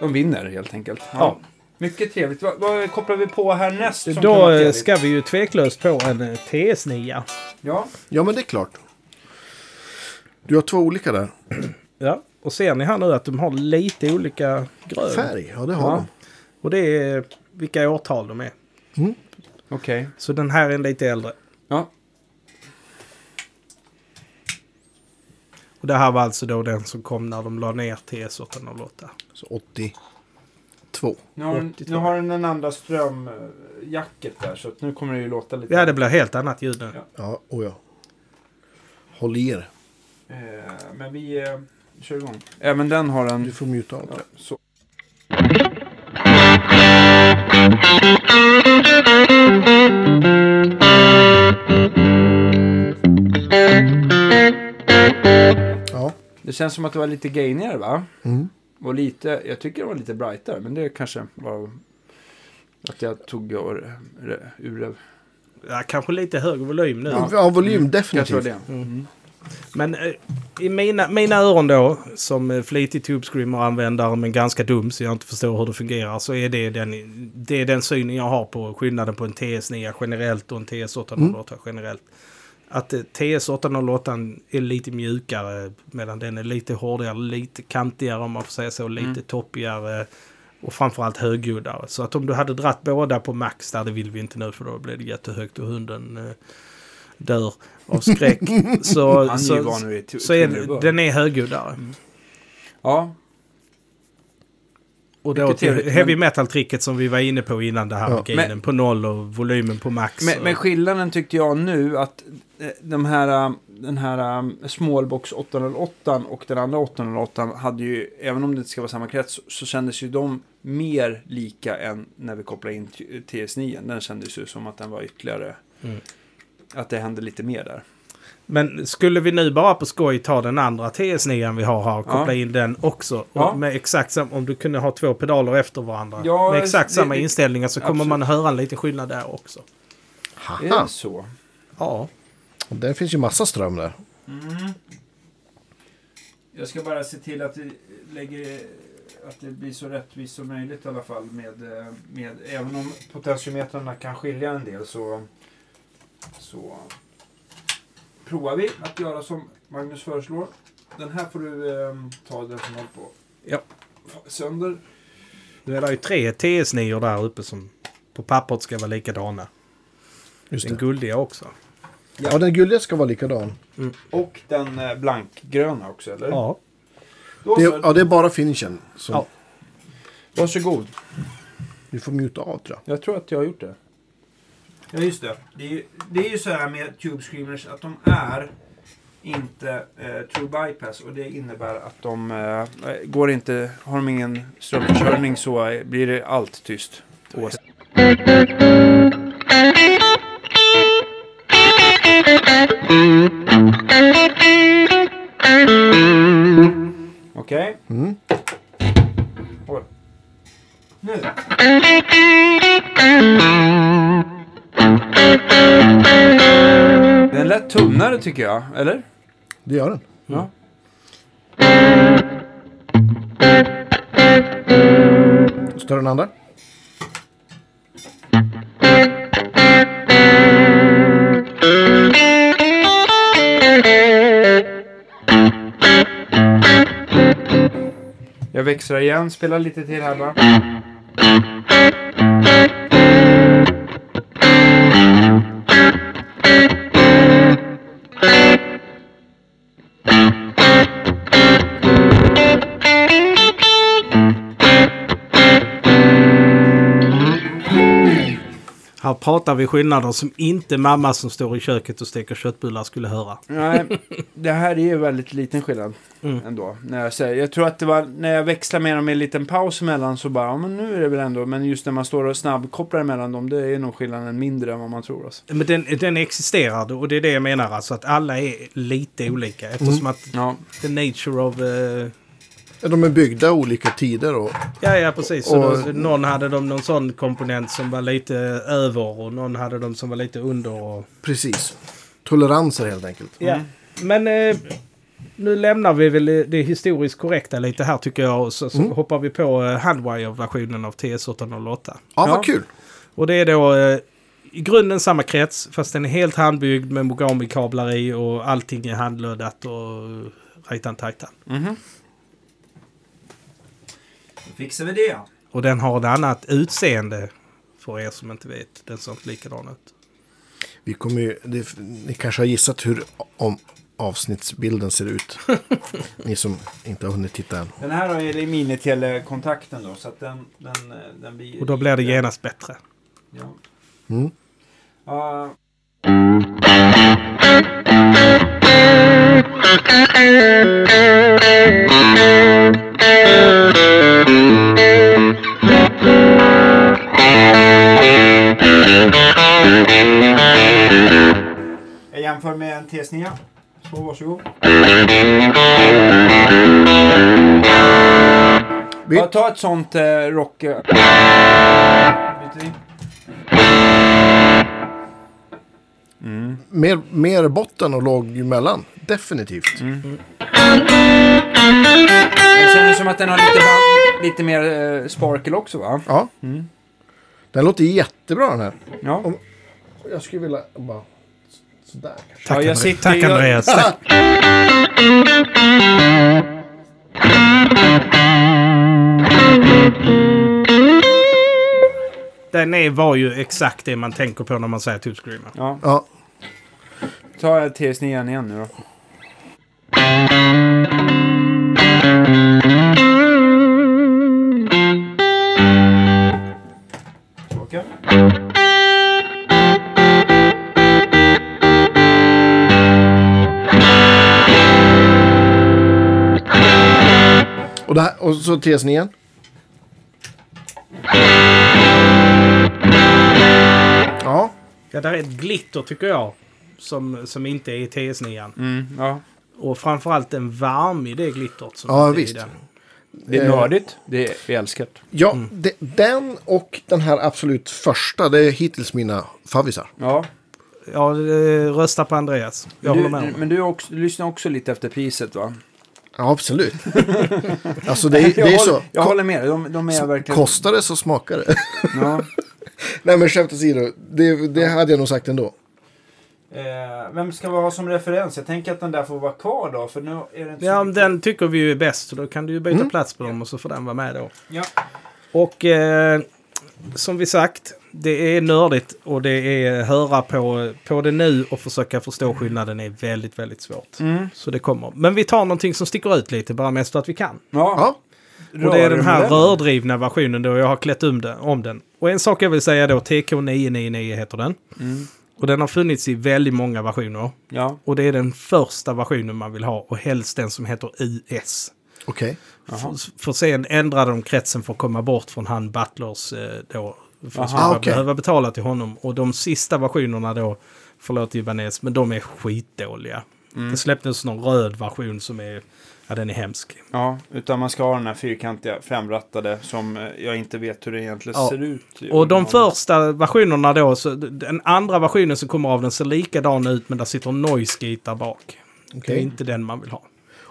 De vinner helt enkelt. Ja. Mycket trevligt. Vad kopplar vi på härnäst? Då ska vi ju tveklöst på en TS9. Ja, men det är klart. Du har två olika där. Ja, och ser ni här nu att de har lite olika grön. Färg, ja det har de. Och det är vilka årtal de är. Mm. Okej. Okay. Så den här är lite äldre. Ja. Och det här var alltså då den som kom när de la ner TS808. Så 82. Nu har den en andra strömjacket där, så att nu kommer det ju låta lite... Ja, det blir helt annat ljud nu. Ja, ja, och ja. Håll i er. Men vi kör igång. Även den har en... Du får muta allt. Ja, så. Ja. Det känns som att det var lite gainigare, va? Mm. Och lite, jag tycker det var lite brightare, men det kanske var att jag tog ur ja, kanske lite högre volym nu. Ja, volym definitivt. Det. Mm. Men i mina öron då, som flitig Tube Screamer användare men ganska dum så jag inte förstår hur det fungerar, så är det är den synen jag har på skillnaden på en TS9 generellt och en TS808 generellt. Att TS808 är lite mjukare, medan den är lite hårdare, lite kantigare om man får säga så, lite toppigare och framförallt högljuddare. Så att om du hade dratt båda på max där, det vill vi inte nu för då blir det jättehögt och hunden dör av skräck. så är den är högljuddare. Mm. Ja. Och då till heavy metal-tricket som vi var inne på innan, det här med gainen på noll och volymen på max. Men skillnaden tyckte jag nu att den här Smallbox 808 och den andra 808 hade ju, även om det inte ska vara samma krets, så kändes ju de mer lika än när vi kopplade in TS9. Den kändes ju som att den var ytterligare, att det hände lite mer där. Men skulle vi nu bara på skoj ta den andra TS9 vi har här och koppla in den också? Ja. Med exakt om du kunde ha två pedaler efter varandra med exakt samma inställningar, så kommer man höra en liten skillnad där också. Haha. Är det så? Ja. Och där finns ju massa ström där. Mm. Jag ska bara se till att det blir så rättvist som möjligt i alla fall. Med även om potentiometrarna kan skilja en del så provar vi att göra som Magnus föreslår. Den här får du ta den som håller på. Ja. Sönder. Nu är det ju tre TS9 där uppe som på pappret ska vara likadana. Just den guldiga också. Ja, den guldiga ska vara likadan. Mm. Och den blankgröna också, eller? Ja. Det är bara finishen. Så. Ja. Varsågod. Du får muta av, tror jag. Jag tror att jag har gjort det. Ja, just det. Det är ju så här med Tube Screamers att de är inte true bypass, och det innebär att de går inte, har de ingen strömförsörjning så blir det allt tyst. Okej. Mm. Nu. Den lät tunnare tycker jag, eller? Det gör den. Ja. Större än andra. Jag växlar igen, spelar lite till här bara. Här pratar vi skillnader som inte mamma som står i köket och steker köttbullar skulle höra. Nej, det här är ju väldigt liten skillnad ändå. När jag säger, jag tror att det var när jag växlar med dem med en liten paus emellan så bara, ja, men nu är det väl ändå. Men just när man står och snabbkopplar mellan dem, det är nog skillnaden mindre än vad man tror. Alltså. Men den existerar, och det är det jag menar. Alltså att alla är lite olika eftersom att the nature of... De är byggda olika tider. Och, ja, precis. Så och, någon hade de någon sån komponent som var lite över och någon hade de som var lite under. Och... Precis. Toleranser helt enkelt. Ja. Men nu lämnar vi väl det historiskt korrekta lite här tycker jag. Och så hoppar vi på handwire-versionen av TS808. Ja, vad kul. Och det är då i grunden samma krets fast den är helt handbyggd med Mogami-kablar i och allting är handlödat och rejtan-tajtan. Fixar vi det. Och den har ett annat utseende för er som inte vet. Den ser inte likadan ut. Vi kommer ju, ni kanske har gissat hur om avsnittsbilden ser ut. Ni som inte har hunnit titta än. Den här är i minitelekontakten då. Så att den blir... Och då blir det genast bättre. Ja. Mm. Jag jämför med en TS9. Så varsågod. Jag tar ett sånt rock. Mm. Mer botten och låg mellan. Definitivt. Mm. Det känns som att den har lite mer sparkel också, va? Ja. Mm. Den låter jättebra, den här. Ja. Jag skulle vilja bara... Sådär. Tack, ja, tack Andreas. Tack. Den var ju exakt det man tänker på när man säger Tube Screamer. Ja. Ja. Ta TS9 igen nu då. Okej. Och, här, och så TS9. Ja. Ja, där är ett glitter tycker jag. Som inte är i TS9. Mm, ja. Och framförallt en varm i det glittert. Som ja, visst. Det är nördigt. Det är älskat. Ja, mm. Den och den här absolut första. Det är hittills mina favvisar. Ja. Ja, rösta på Andreas. Jag håller med om. Men du lyssnar också lite efter priset, va? Ja, absolut. Alltså det är så. Jag håller med. De är verkligen... Kostar det så smakar det. Ja. Nej, men skämt åsido. Det hade jag nog sagt ändå. Vem ska vi ha som referens? Jag tänker att den där får vara kvar då. För nu är det inte ja, den tycker vi ju är bäst. Så då kan du ju byta plats på dem och så får den vara med då. Ja. Och som vi sagt, det är nördigt och det är höra på det nu och försöka förstå skillnaden är väldigt, väldigt svårt. Mm. Så det kommer. Men vi tar någonting som sticker ut lite, bara mest för att vi kan. Ja. Och det är den här rördrivna versionen då jag har klätt om den. Och en sak jag vill säga då, TK999 heter den. Mm. Och den har funnits i väldigt många versioner. Ja. Och det är den första versionen man vill ha och helst den som heter IS. Okej. Okay. För sen ändrade de kretsen för att komma bort från han Butlers då. För att man behöver betala till honom. Och de sista versionerna då, förlåt Ibanez, men de är skitdåliga. Mm. Det släpptes någon röd version som är, ja den är hemsk. Ja, utan man ska ha den här fyrkantiga femrattade som jag inte vet hur det egentligen ser ut. Och de första versionerna då, så den andra versionen som kommer av den ser likadan ut men där sitter noise guitar bak. Okay. Det är inte den man vill ha.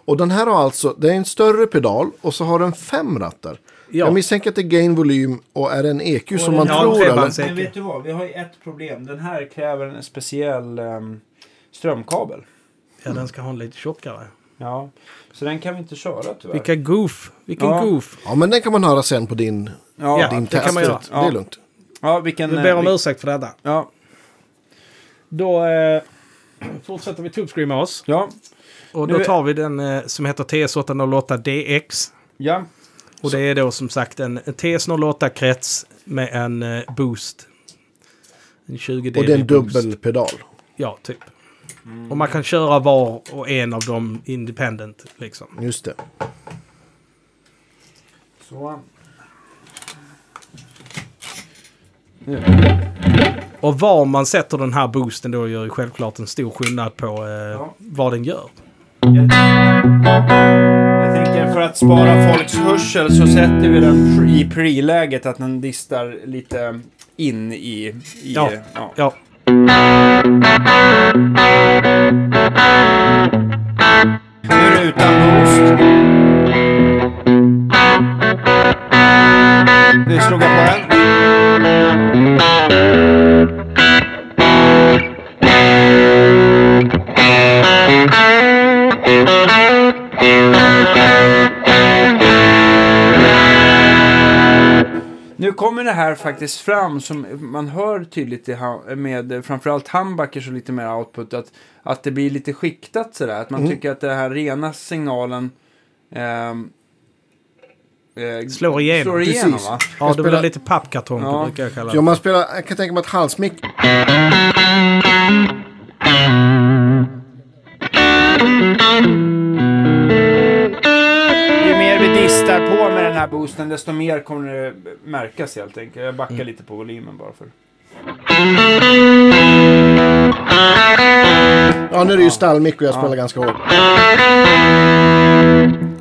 Och den här har alltså, det är en större pedal och så har den fem rattar. Ja. Jag misstänker att det är gain, volym och är en EQ och som man tror. Eller? Men vet du vad, vi har ju ett problem. Den här kräver en speciell strömkabel. Ja, den ska ha en lite tjockare. Ja, så den kan vi inte köra tyvärr. Vilken goof. Ja, men den kan man höra sen på din test. Kan man göra. Ja. Det är lugnt. Ja, vi ber om ursäkt för detta. Ja. Då fortsätter vi Tube Screamer oss. Ja. Och då tar vi den som heter TS808DX. Ja. Och det är då som sagt en TS08-krets med en boost. En 20-delig och det är en dubbelpedal. Ja, typ. Mm. Och man kan köra var och en av dem independent, liksom. Just det. Så. Nu. Och var man sätter den här boosten då gör ju självklart en stor skillnad på vad den gör. Jag tänker för att spara folks hörsel så sätter vi den i pre-läget att den distar lite in i ja. Nu är det utan boost. Nu slog jag på den. här faktiskt fram som man hör tydligt med framförallt humbuckers och lite mer output att det blir lite skiktat sådär. Att man tycker att den här rena signalen slår igenom. Precis. Va? Ja, det blir lite pappkartong på brukar jag kalla det. Ja, man spelar, jag kan tänka mig att halsmick. Ju mer vi distar på med den här boosten, desto mer kommer det märkas helt enkelt. Jag backar lite på volymen bara för. Ja, nu är det ju stallmick och jag spelar ganska hårt.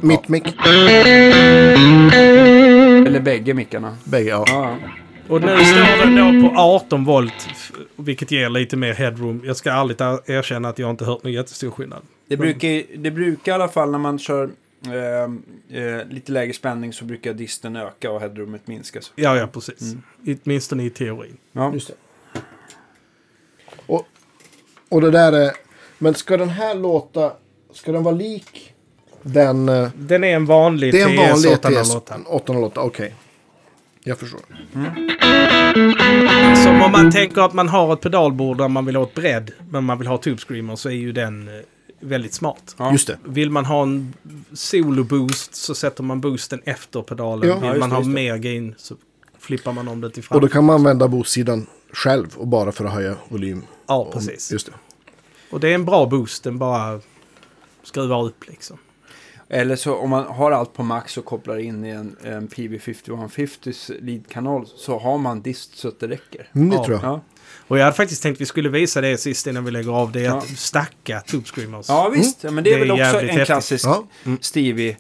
Mitt mick. Eller bägge mickarna. Bägge, ja. Och nu står den då på 18 volt, vilket ger lite mer headroom. Jag ska ärligt erkänna att jag inte hört någon jättestor skillnad. Det brukar i alla fall när man kör lite lägre spänning så brukar disten öka och headroomet minskas. Ja, precis. Åtminstone i teorin. Ja, just det. Och det där är... Men ska den här låta... Ska den vara lik... Den är en vanlig TS808. Okej. Jag förstår. Som om man tänker att man har ett pedalbord där man vill ha ett bredd men man vill ha Tube Screamer, så är ju den väldigt smart. Ja. Just det. Vill man ha en solo boost så sätter man boosten efter pedalen. Ja. Vill man ha mer gain så flippar man om det till fram. Och då kan man använda boostsidan själv och bara för att höja volym. Ja, precis. Just det. Och det är en bra boost, den bara skruvar upp liksom. Eller så om man har allt på max och kopplar in i en PV5150s lead-kanal så har man dist så att det räcker. Det tror jag. Ja. Och jag hade faktiskt tänkt att vi skulle visa det sist innan vi lägger av det. Att stacka Tube Screamers. Ja visst, men det är väl också en klassisk Stevie.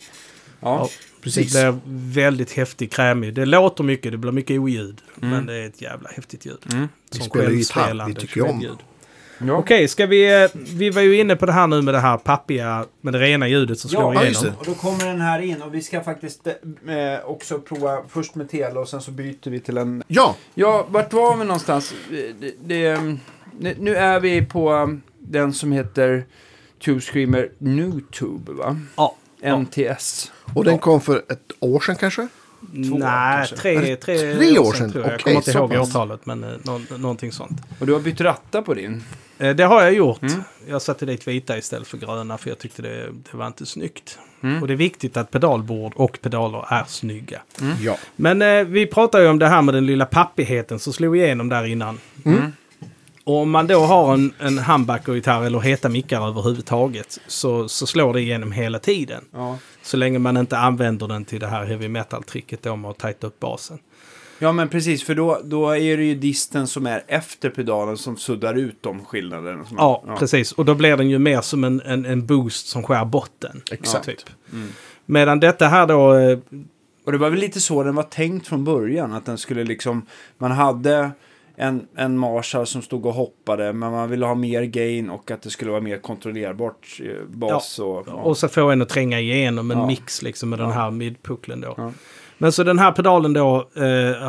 Ja, precis. Det blir väldigt häftig krämig. Det låter mycket, det blir mycket oljud. Men det är ett jävla häftigt ljud. Som självspelande. Det tycker jag om. Ja. Okej, ska vi var ju inne på det här nu med det här pappiga, med det rena ljudet som slår igenom. Ja, och då kommer den här in och vi ska faktiskt också prova först med tele och sen så byter vi till en... Ja! Ja, vart var vi någonstans? Nu är vi på den som heter Tube Screamer NewTube, va? Ja. NTS. Och den kom för ett år sedan kanske? Nej, tre år sedan. Jag kommer inte ihåg årtalet, men någonting sånt. Och du har bytt ratta på din? Det har jag gjort. Jag satte dit vita istället för gröna för jag tyckte det var inte snyggt. Och det är viktigt att pedalbord och pedaler är snygga. Ja. Men vi pratade ju om det här med den lilla pappigheten som slog igenom där innan. Och om man då har en humbucker-gitarr eller heta mickar överhuvudtaget så slår det igenom hela tiden. Ja. Så länge man inte använder den till det här heavy metal-tricket då med att tajta upp basen. Ja men precis, för då är det ju disten som är efter pedalen som suddar ut de skillnaderna. Ja, precis. Och då blir den ju mer som en boost som skär botten. Exakt. Typ. Medan detta här då... Och det var väl lite så den var tänkt från början. Att den skulle liksom... Man hade... En Marshall som stod och hoppade, men man ville ha mer gain och att det skulle vara mer kontrollerbart bas. Och så får en att tränga igenom en mix liksom med den här midpucklen då. Ja. Men så den här pedalen då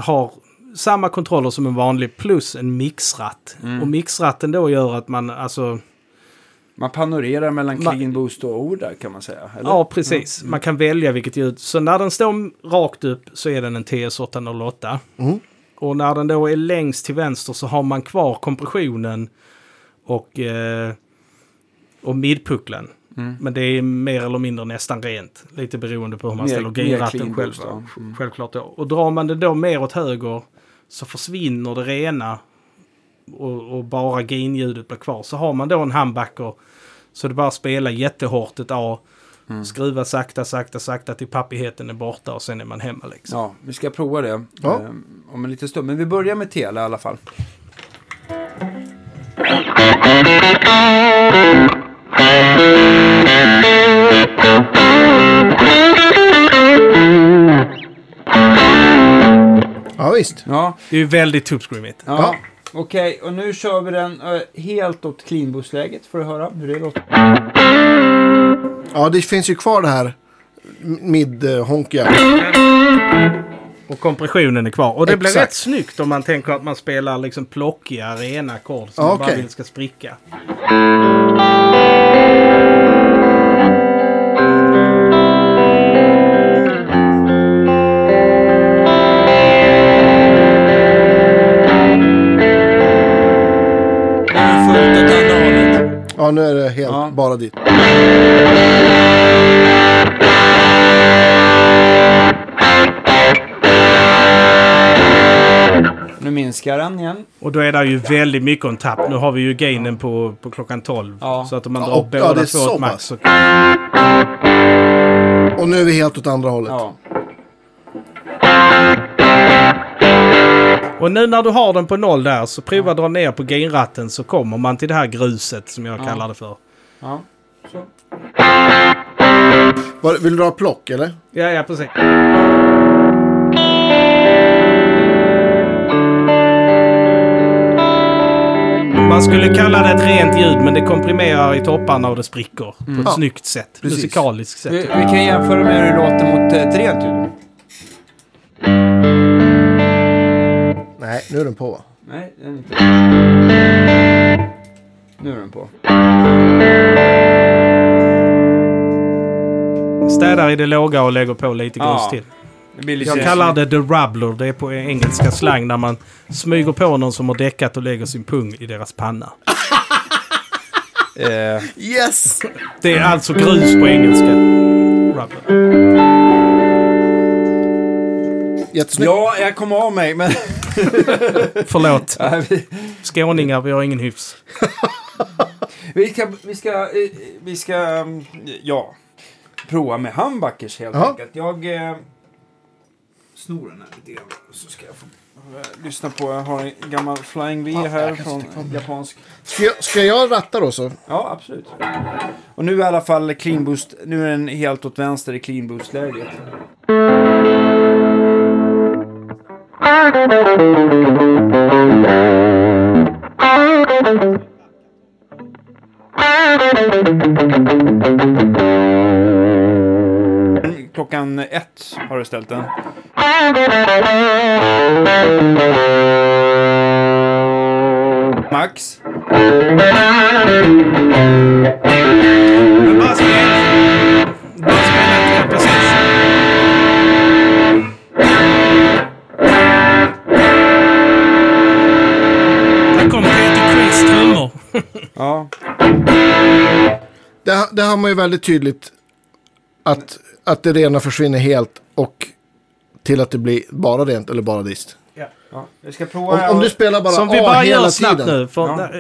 har samma kontroller som en vanlig plus en mixratt. Och mixratten då gör att man alltså... Man panorerar mellan clean boost och order kan man säga. Eller? Ja, precis. Man kan välja vilket ljud. Så när den står rakt upp så är den en TS808. Och när den då är längst till vänster så har man kvar kompressionen och midpucklen. Men det är mer eller mindre nästan rent. Lite beroende på hur man ställer gainratten själv. Självklart då. Och drar man det då mer åt höger så försvinner det rena och bara gainljudet blir kvar. Så har man då en humbucker så det bara spelar jättehårt ett A. Skruva sakta till pappigheten är borta och sen är man hemma liksom. Ja, vi ska prova det om en liten stund. Men vi börjar med tele i alla fall. Ja visst. Ja. Det är ju väldigt Tube Screamigt. Ja. Okej, och nu kör vi den helt åt cleanboostläget för att höra hur det låter. Ja, det finns ju kvar det här mid-honkiga. Och kompressionen är kvar. Och det blir rätt snyggt om man tänker att man spelar liksom plockiga, rena ackord som man bara vill ska spricka. Ja, nu är det helt bara dit. Nu minskar den igen. Och då är det ju väldigt mycket on tapp. Nu har vi ju gainen på klockan 12. Ja. Så att om man drar båda två åt max. Så... Och nu är vi helt åt andra hållet. Ja. Och nu när du har den på noll där så prova dra ner på gainratten så kommer man till det här gruset som jag kallar det för. Ja, så. Vill du dra plock eller? Ja, precis. Man skulle kalla det ett rent ljud, men det komprimerar i topparna och det spricker på ett snyggt sätt, musikaliskt sätt. Vi kan jämföra med hur det låter mot ett rent ljud. Nej, nu är den på va? Nej, den är inte. Nu är den på. Städar i det låga och lägger på lite grus till. Jag kallar det the rubbler. Det är på engelska slang när man smyger på någon som har däckat och lägger sin pung i deras panna. Yes! Det är alltså grus på engelska. Rubbler. Jättesnyggt. Ja, jag kommer av mig, men... Förlåt. Skåningar, vi har ingen hyfs. Vi ska prova med handbackers helt enkelt. Jag snor den här lite grann, så ska jag få lyssna på. Jag har en gammal Flying V här från japansk. Ska jag ratta då så? Ja, absolut. Och nu i alla fall clean boost. Nu är den helt åt vänster i clean boost-läget. Klockan 1 har du ställt den. Max. Ja. Det har man ju väldigt tydligt att det rena försvinner helt och till att det blir bara rent eller bara dist. Ja. Jag ska prova om du spelar bara som vi bara gör snabbt nu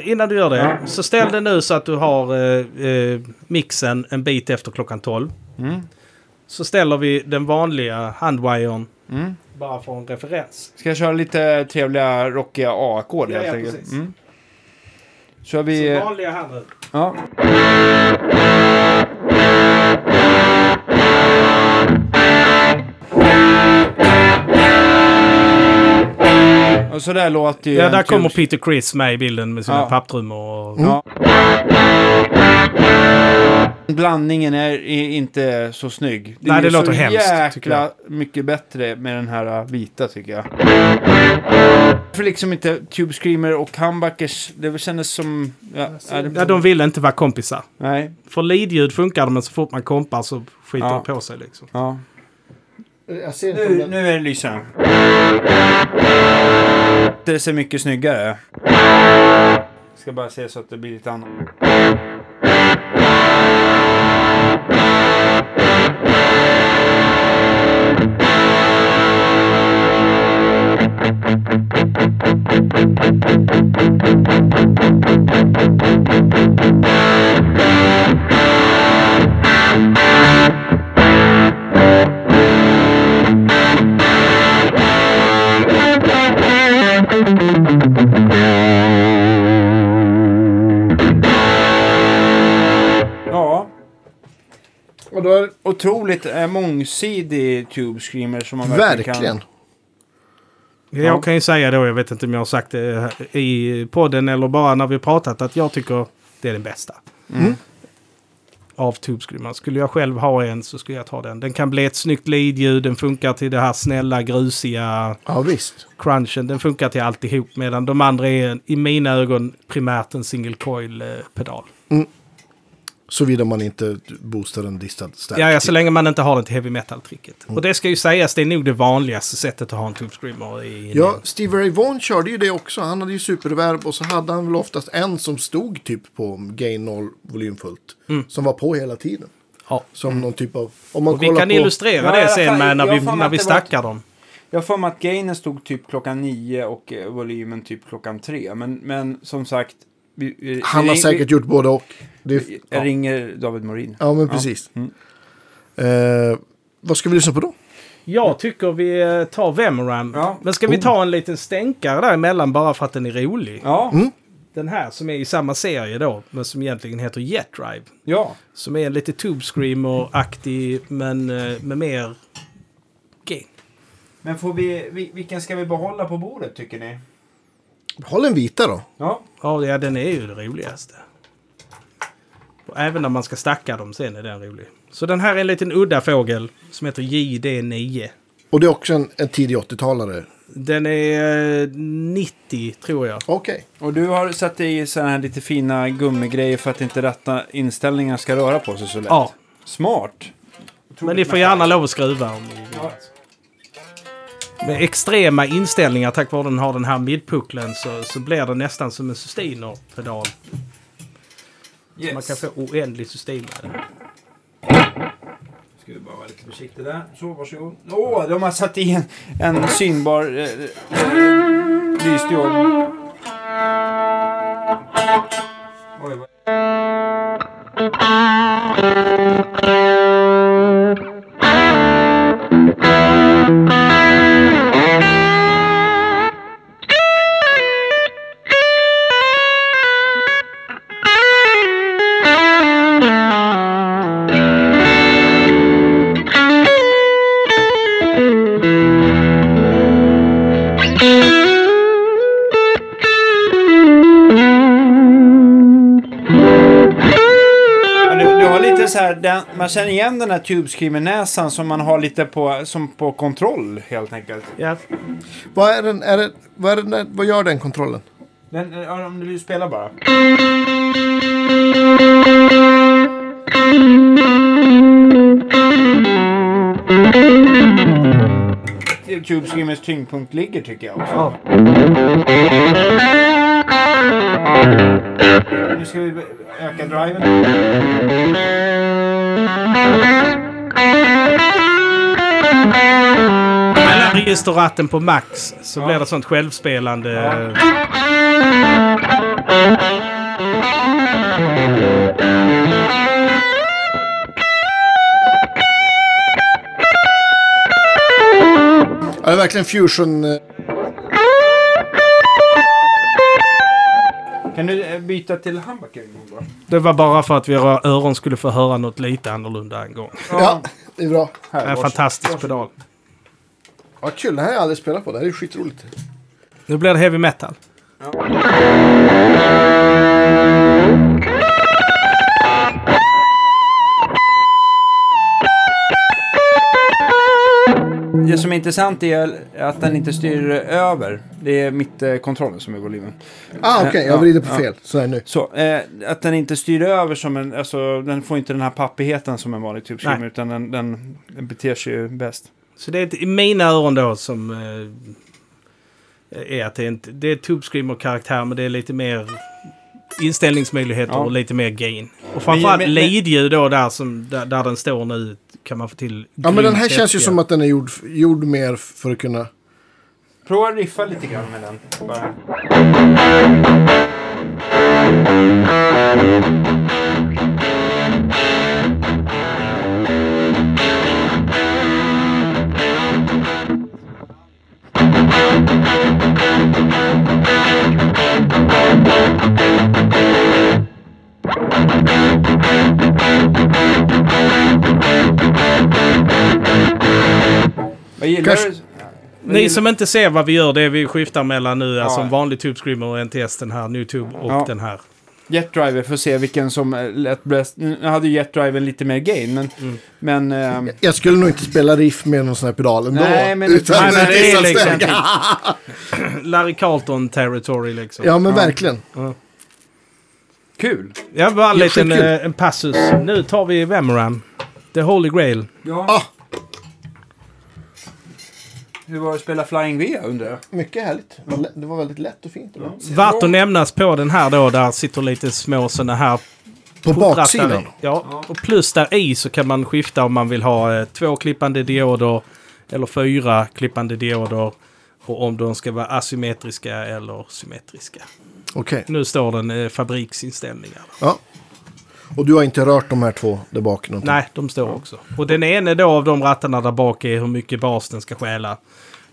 innan du gör det så ställ det nu så att du har mixen en bit efter klockan 12. Så ställer vi den vanliga handwiren bara för en referens. Ska jag köra lite trevliga rockiga A-ackord helt enkelt. Ja, så vi... Så vanliga här nu. Ja. Och så där låter ju... Ja, där kommer Peter Criss med i bilden med sina papptrummor. Och... Ja. Blandningen är inte så snygg. Det det låter hemskt. Jäkla mycket bättre med den här vita tycker jag. För liksom inte Tube Screamer och Humbuckers, det kändes som... de ville inte vara kompisar. Nej. För lead-ljud funkar det, men så fort man kompar så skiter det på sig liksom. Ja. Jag ser nu är det lysen. Det ser mycket snyggare. Jag ska bara se så att det blir lite annat. Otroligt mångsidig Tube Screamer som man verkligen kan. Jag kan ju säga då, jag vet inte om jag har sagt det i podden eller bara när vi pratat, att jag tycker det är den bästa av Tube Screamer. Skulle jag själv ha en så skulle jag ta den. Den kan bli ett snyggt lead-ljud, den funkar till det här snälla, grusiga crunchen, den funkar till alltihop, medan de andra är i mina ögon primärt en single coil pedal. Såvida man inte boostar en distad stärk. Ja, så länge man inte har den till heavy metal-tricket. Mm. Och det ska ju sägas, det är nog det vanligaste sättet att ha en Tube Screamer i... Ja, Stevie Ray Vaughan körde ju det också. Han hade ju superverb och så hade han väl oftast en som stod typ på gain 0 volymfullt. Mm. Som var på hela tiden. Ja. Som någon typ av... Om man och vi kan illustrera det sen med när vi stackar dem. Jag får med att gainen stod typ klockan 9 och volymen typ klockan 3. Men som sagt... Han har säkert gjort både och. Jag ringer David Morin. Ja, men precis. Ja. Mm. Vad ska vi lyssna på då? Jag tycker vi tar Vemuram. Ja. Men ska vi ta en liten stänkare däremellan bara för att den är rolig? Ja. Mm. Den här som är i samma serie då, men som egentligen heter Jet Drive. Ja. Som är en lite Tube Screamer-aktig, men med mer gain. Men får vi, vilken ska vi behålla på bordet tycker ni? Håll en vita då. Ja. Ja, den är ju det roligaste. Och även när man ska stacka dem sen är den rolig. Så den här är en liten udda fågel som heter JD9. Och det är också en tidig 80-talare. Den är 90 tror jag. Okej. Okay. Och du har satt i så här lite fina gummigrejer för att inte rätta inställningar ska röra på sig så lätt. Ja. Smart. Men ni får gärna lov att skruva om ni vill. Ja. Med extrema inställningar tack vare den har den här midpucklen så blir det nästan som en sustainer-pedal. Yes. Så man kan få oändlig sustain med den. Ska vi bara vara lite försiktig där. Så, varsågod. Åh, de har satt in en synbar lysdiod. Oj, vad... Man känner igen den här Tube Screamer-näsan som man har lite på kontroll helt enkelt. Ja. Vad gör den kontrollen? Den, om du spelar bara. Tube Screamers tyngdpunkt ligger tycker jag också. Ja. Nu ska vi öka driven. Mellan register och ratten på max så blir det sånt självspelande. Ja. Ja, det är verkligen fusion. Kan du byta till handbacken? Det var bara för att våra öron skulle få höra något lite annorlunda en gång. Ja, det är bra. Här, en fantastisk pedal. Ja, kul. Det här har jag aldrig spelat på. Det här är skitroligt. Nu blir det heavy metal. Ja. Det som är intressant är att den inte styr över. Det är mittkontrollen som är volymen. Okej. Jag vrider på fel. Så här nu. Så, att den inte styr över som en... Alltså, den får inte den här pappigheten som en vanlig Tube Screamer. Utan den beter sig ju bäst. Så det är i mina öron då som... är att det är Tube Screamer-karaktär. Men det är lite mer inställningsmöjligheter och lite mer gain. Och framförallt lead-ljud då där den står nu kan man få till... Ja, men den här känns ju som att den är gjord mer för att kunna... Prova att riffa lite grann med den. Bara. Ni som inte ser vad vi gör, det är vi skiftar mellan nu, alltså en vanlig Tube Screamer och NTS, den här, nu Tube och den här. Jet Drive, för att se vilken som lät bäst. Nu hade Jet Drive lite mer gain, men jag skulle nog inte spela riff med någon sån här pedal ändå. Nej, men det är liksom Larry Carlton territory liksom. Ja, men verkligen. Ja. Kul! Jag har bara en passus. Nu tar vi Vemuram. The Holy Grail. Ja. Ah. Hur var det att spela Flying V, undrar jag? Mycket härligt. Det var väldigt lätt och fint. Mm. Vart att nämnas på den här då, där sitter lite små sådana här... På baksidan? Ja, och plus där i så kan man skifta om man vill ha 2 klippande dioder eller 4 klippande dioder. Och om de ska vara asymmetriska eller symmetriska. Okej. Okay. Nu står den fabriksinställningar. Ja. Och du har inte rört de här 2 där bak någonting? Nej, de står också. Och den ene då av de rattarna där bak är hur mycket bas den ska stjäla.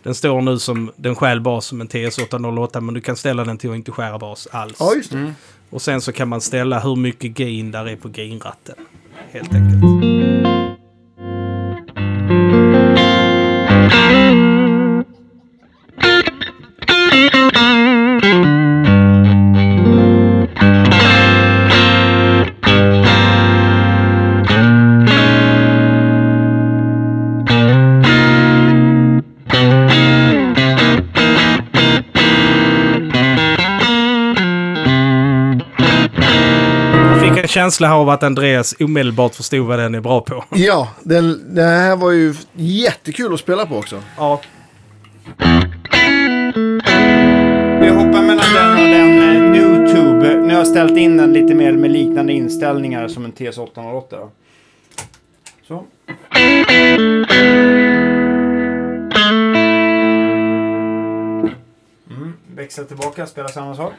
Den står nu som, den stjäl bas som en TS808, men du kan ställa den till att inte skära bas alls. Ja, just det. Mm. Och sen så kan man ställa hur mycket gain där är på gainratten. Helt enkelt. Känsla av att Andreas omedelbart förstod vad den är bra på. Ja, den här var ju jättekul att spela på också. Ja. Vi hoppar mellan den och den Newtube. Nu har jag ställt in den lite mer med liknande inställningar som en TS808. Så. Mm. Växla tillbaka, spela samma sak.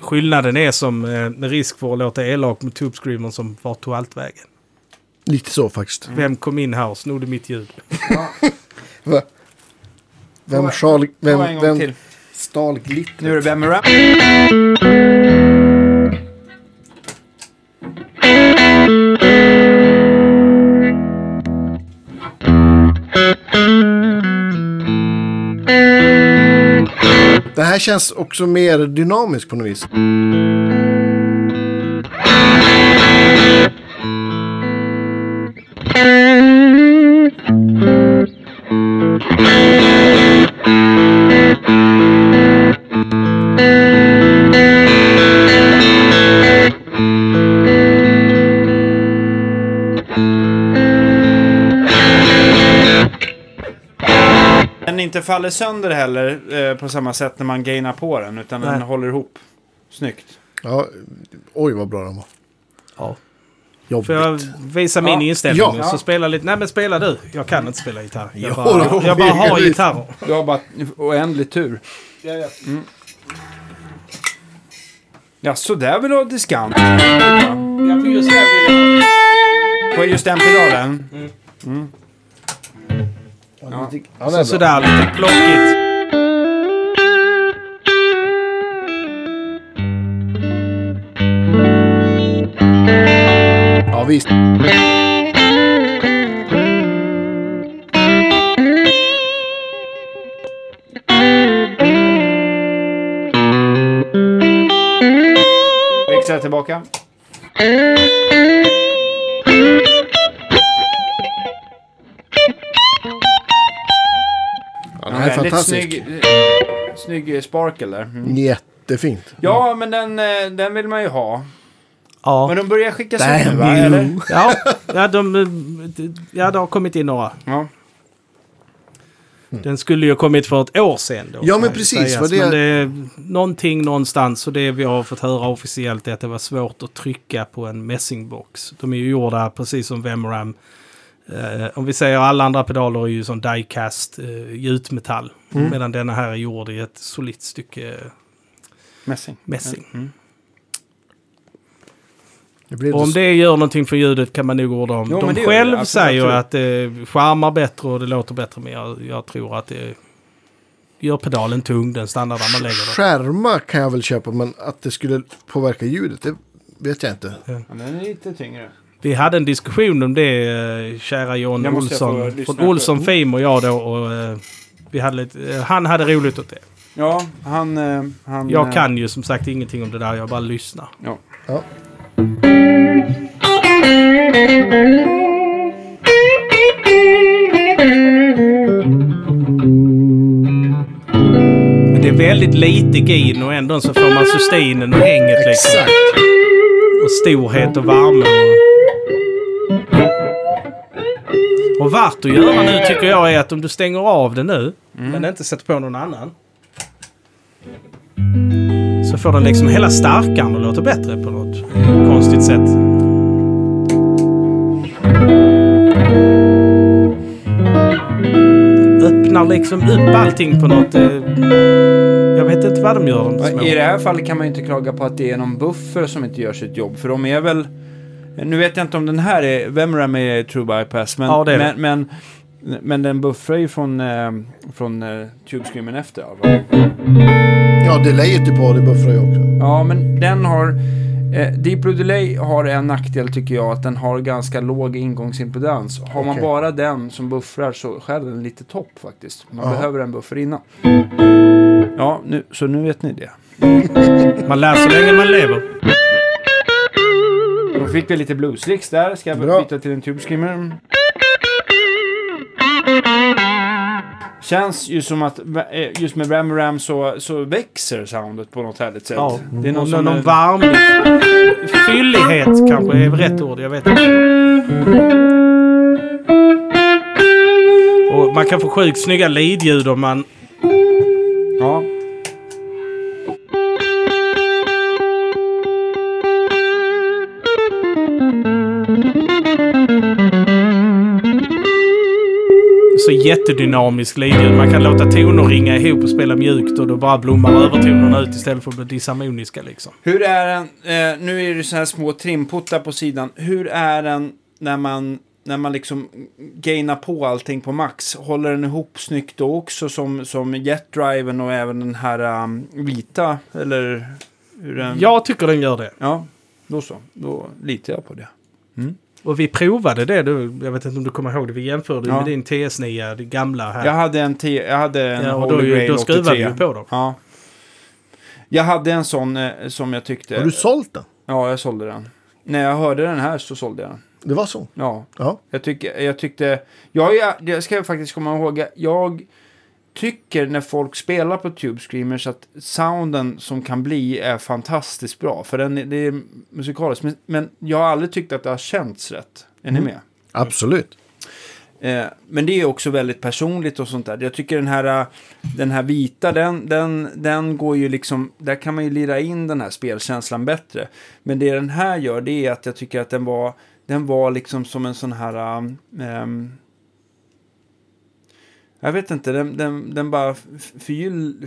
Skillnaden är som med risk för att låta elak med Tube Screamer som var tog allt vägen. Lite så faktiskt. Vem kom in här och snodde mitt ljud? Ja. Vem stal glittret? Nu är det Vemuram. Det här känns också mer dynamiskt på något vis. Inte faller sönder heller på samma sätt när man gainar på den, utan den håller ihop snyggt. Ja, oj vad bra den var. Ja. Jobbigt. Får jag visa min inställning så spela lite. Nej men spela du. Jag kan inte spela gitarr. Jag bara har gitarr. Du har bara oändlig tur. Mm. Ja, så där vill du ha diskant. Jag får just på just den pedalen. Mm. Ja. Ja, så sådär, lite plockigt. Ja, visst. Växla tillbaka. Det är väldigt snygg sparkel där. Mm. Jättefint. Ja, men den vill man ju ha. Ja. Men de börjar skickas ut nu, va? Eller? Ja, det har kommit in några. Ja. Den skulle ju ha kommit för ett år sedan. Då, ja, men precis. Men det är någonting någonstans. Och det vi har fått höra officiellt är att det var svårt att trycka på en messingbox. De är ju gjorda precis som Vemuram. Om vi säger alla andra pedaler är ju som diecast gjutmetall, medan denna här är gjord i ett solitt stycke mässing. Mm. Om det gör någonting för ljudet kan man nog orda om. De själv säger att det charmar bättre och det låter bättre, men jag tror att det gör pedalen tung, den standard där man lägger den. Skärma kan jag väl köpa, men att det skulle påverka ljudet, det vet jag inte. Ja. Den är lite tyngre. Vi hade en diskussion om det, kära John Olsson från Olsson Fame och jag då, och vi hade lite, han hade roligt åt det. Ja, han jag kan ju som sagt ingenting om det där, jag bara lyssnar. Ja. Men det väldigt lite gain och ändå så får man sustinen och hänget liksom. Exakt. Och storhet och värme. Och värt att göra nu tycker jag är att om du stänger av den nu men inte sätter på någon annan, så får den liksom hela starkan och låter bättre på något konstigt sätt. Öppnar liksom upp allting på något. Jag vet inte vad de gör. I det här fallet kan man ju inte klaga på att det är någon buffer som inte gör sitt jobb. För de är väl... Nu vet jag inte om den här är... Vemuram är True Bypass. Men, ja, det är det. Men den buffrar ju från Tube Screamer efter. Alltså. Ja, delayet är på, det buffrar ju också. Ja, men den har... Deep Blue Delay har en nackdel tycker jag, att den har ganska låg ingångsimpedans. Har man bara den som buffrar så skär den lite topp faktiskt. Man behöver en buffer innan. Ja, så nu vet ni det. Man lär så länge man lever. Då fick vi lite blueslicks där. Ska jag byta till en Tube Screamer? Känns ju som att just med Vemuram så växer soundet på något härligt sätt. Ja. Det är någon varm fyllighet kanske är rätt ord, jag vet inte. Och man kan få sjukt snygga lead-ljud om man... Ja. Så jättedynamisk ljud. Man kan låta toner ringa ihop och spela mjukt och då bara blommar övertonerna ut istället för att bli disharmoniska liksom. Hur är den, nu är det så här små trimputtar på sidan. Hur är den när man liksom gainar på allting på max? Håller den ihop snyggt då också som Jet Driven och även den här vita? Eller hur den... Jag tycker den gör det. Ja, då så. Då litar jag på det. Mm. Och vi provade det, jag vet inte om du kommer ihåg det, vi jämförde med din TS9, det gamla här. Jag hade en Holy Grail 83. Då skruvade vi på dem. Ja. Jag hade en sån som jag tyckte... Har du sålt den? Ja, jag sålde den. När jag hörde den här så sålde jag den. Det var så? Ja. Uh-huh. Jag ska faktiskt komma ihåg, jag tycker när folk spelar på Tube Screamers att sounden som kan bli är fantastiskt bra. För det är musikaliskt. Men jag har aldrig tyckt att det har känts rätt. Är ni med? Absolut. Men det är också väldigt personligt och sånt där. Jag tycker den här vita, den går ju liksom... Där kan man ju lira in den här spelkänslan bättre. Men det den här gör, det är att jag tycker att den var liksom som en sån här... jag vet inte, den bara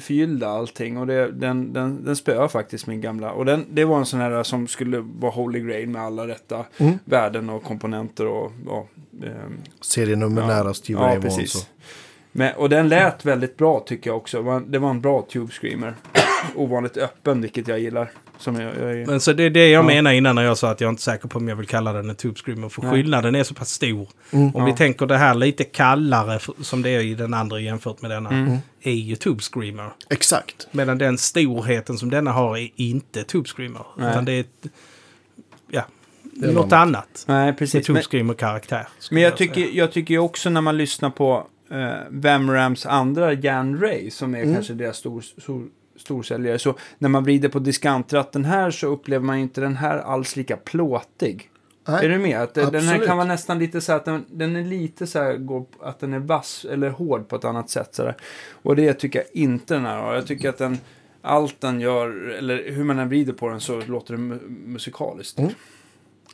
förgyllde allting och den spöar faktiskt min gamla. Och det var en sån här som skulle vara Holy Grail med alla rätta värden och komponenter och serienummer nära Stevie Ray Vaughan. Och den lät väldigt bra tycker jag också. Det var en bra Tube Screamer. Ovanligt öppen, vilket jag gillar. Men så det är det jag menar innan när jag sa att jag är inte säker på om jag vill kalla den en Tube Screamer, för skillnaden är så pass stor. Om vi tänker det här lite kallare som det är i den andra jämfört med denna är ju Tube Screamer. Exakt. Medan den storheten som denna har är inte Tube Screamer. Nej. Utan det är något annat. Nej, precis. Tube Screamer-karaktär. Men jag tycker ju också när man lyssnar på Vemurams andra Jan Ray som är kanske deras storsäljare, så när man vrider på diskantratten här så upplever man inte den här alls lika plåtig. Nej, är du med? Att den här kan vara nästan lite så att den är lite så här, att den är vass eller hård på ett annat sätt så där. Och det tycker jag inte den här. Jag tycker att allt den gör eller hur man än vrider på den så låter det musikaliskt.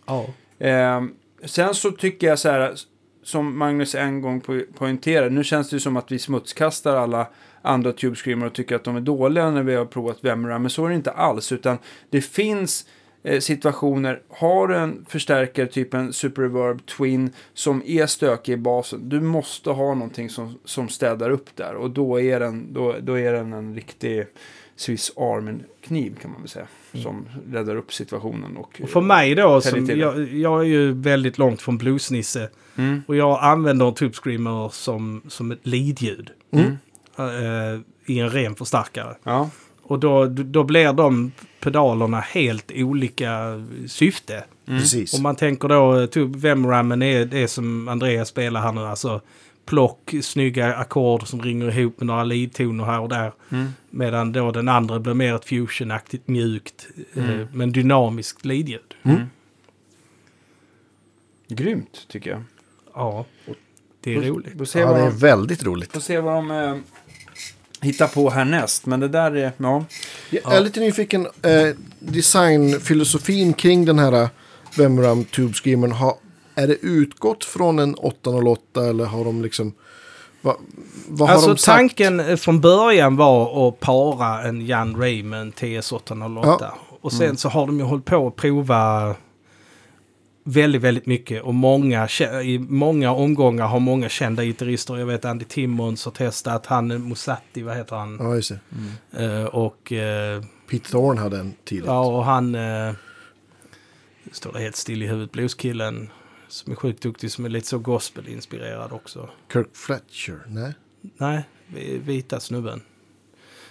Ja. Sen så tycker jag så här, som Magnus en gång poängterade, nu känns det ju som att vi smutskastar alla andra Tube Screamer och tycker att de är dåliga när vi har provat Vemuram, men så är det inte alls, utan det finns situationer, har du en förstärkare typ en Super Reverb Twin som är stökig i basen, du måste ha någonting som städar upp där, och då är den en riktig Swiss Army-kniv kan man väl säga, som räddar upp situationen. Och för mig då, som jag är ju väldigt långt från bluesnisse och jag använder en Tube Screamer som ett lead-ljud i en ren förstärkare. Ja. Och då blir de pedalerna helt olika syfte. Precis. Om man tänker då, Vemuramen är det som Andreas spelar här nu, alltså plock, snygga ackord som ringer ihop med några leadtoner här och där. Mm. Medan då den andra blir mer ett fusionaktigt, mjukt, men dynamiskt leadljud. Mm. Mm. Grymt, tycker jag. Ja, det är roligt. Ja, det är väldigt roligt. Får se vad de hittar på härnäst, men det där är... Ja. Jag är lite nyfiken. Designfilosofin kring den här Vemuram Tube Screamer har... Är det utgått från en 808 eller har de liksom... Vad alltså har de sagt? Tanken från början var att para en Jan Ray med en TS808. Ja. Och sen så har de ju hållit på att prova väldigt, väldigt mycket. Och i många omgångar har många kända gitarrister. Jag vet Andy Timmons har testat. Han Musatti, vad heter han? Ja, just det. Och... Pete Thorne hade en tidigt. Ja, och han... står det helt still i huvudet. Blueskillen. Som är sjukt duktig, som är lite så gospelinspirerad också. Kirk Fletcher, nej? Nej, vita snubben.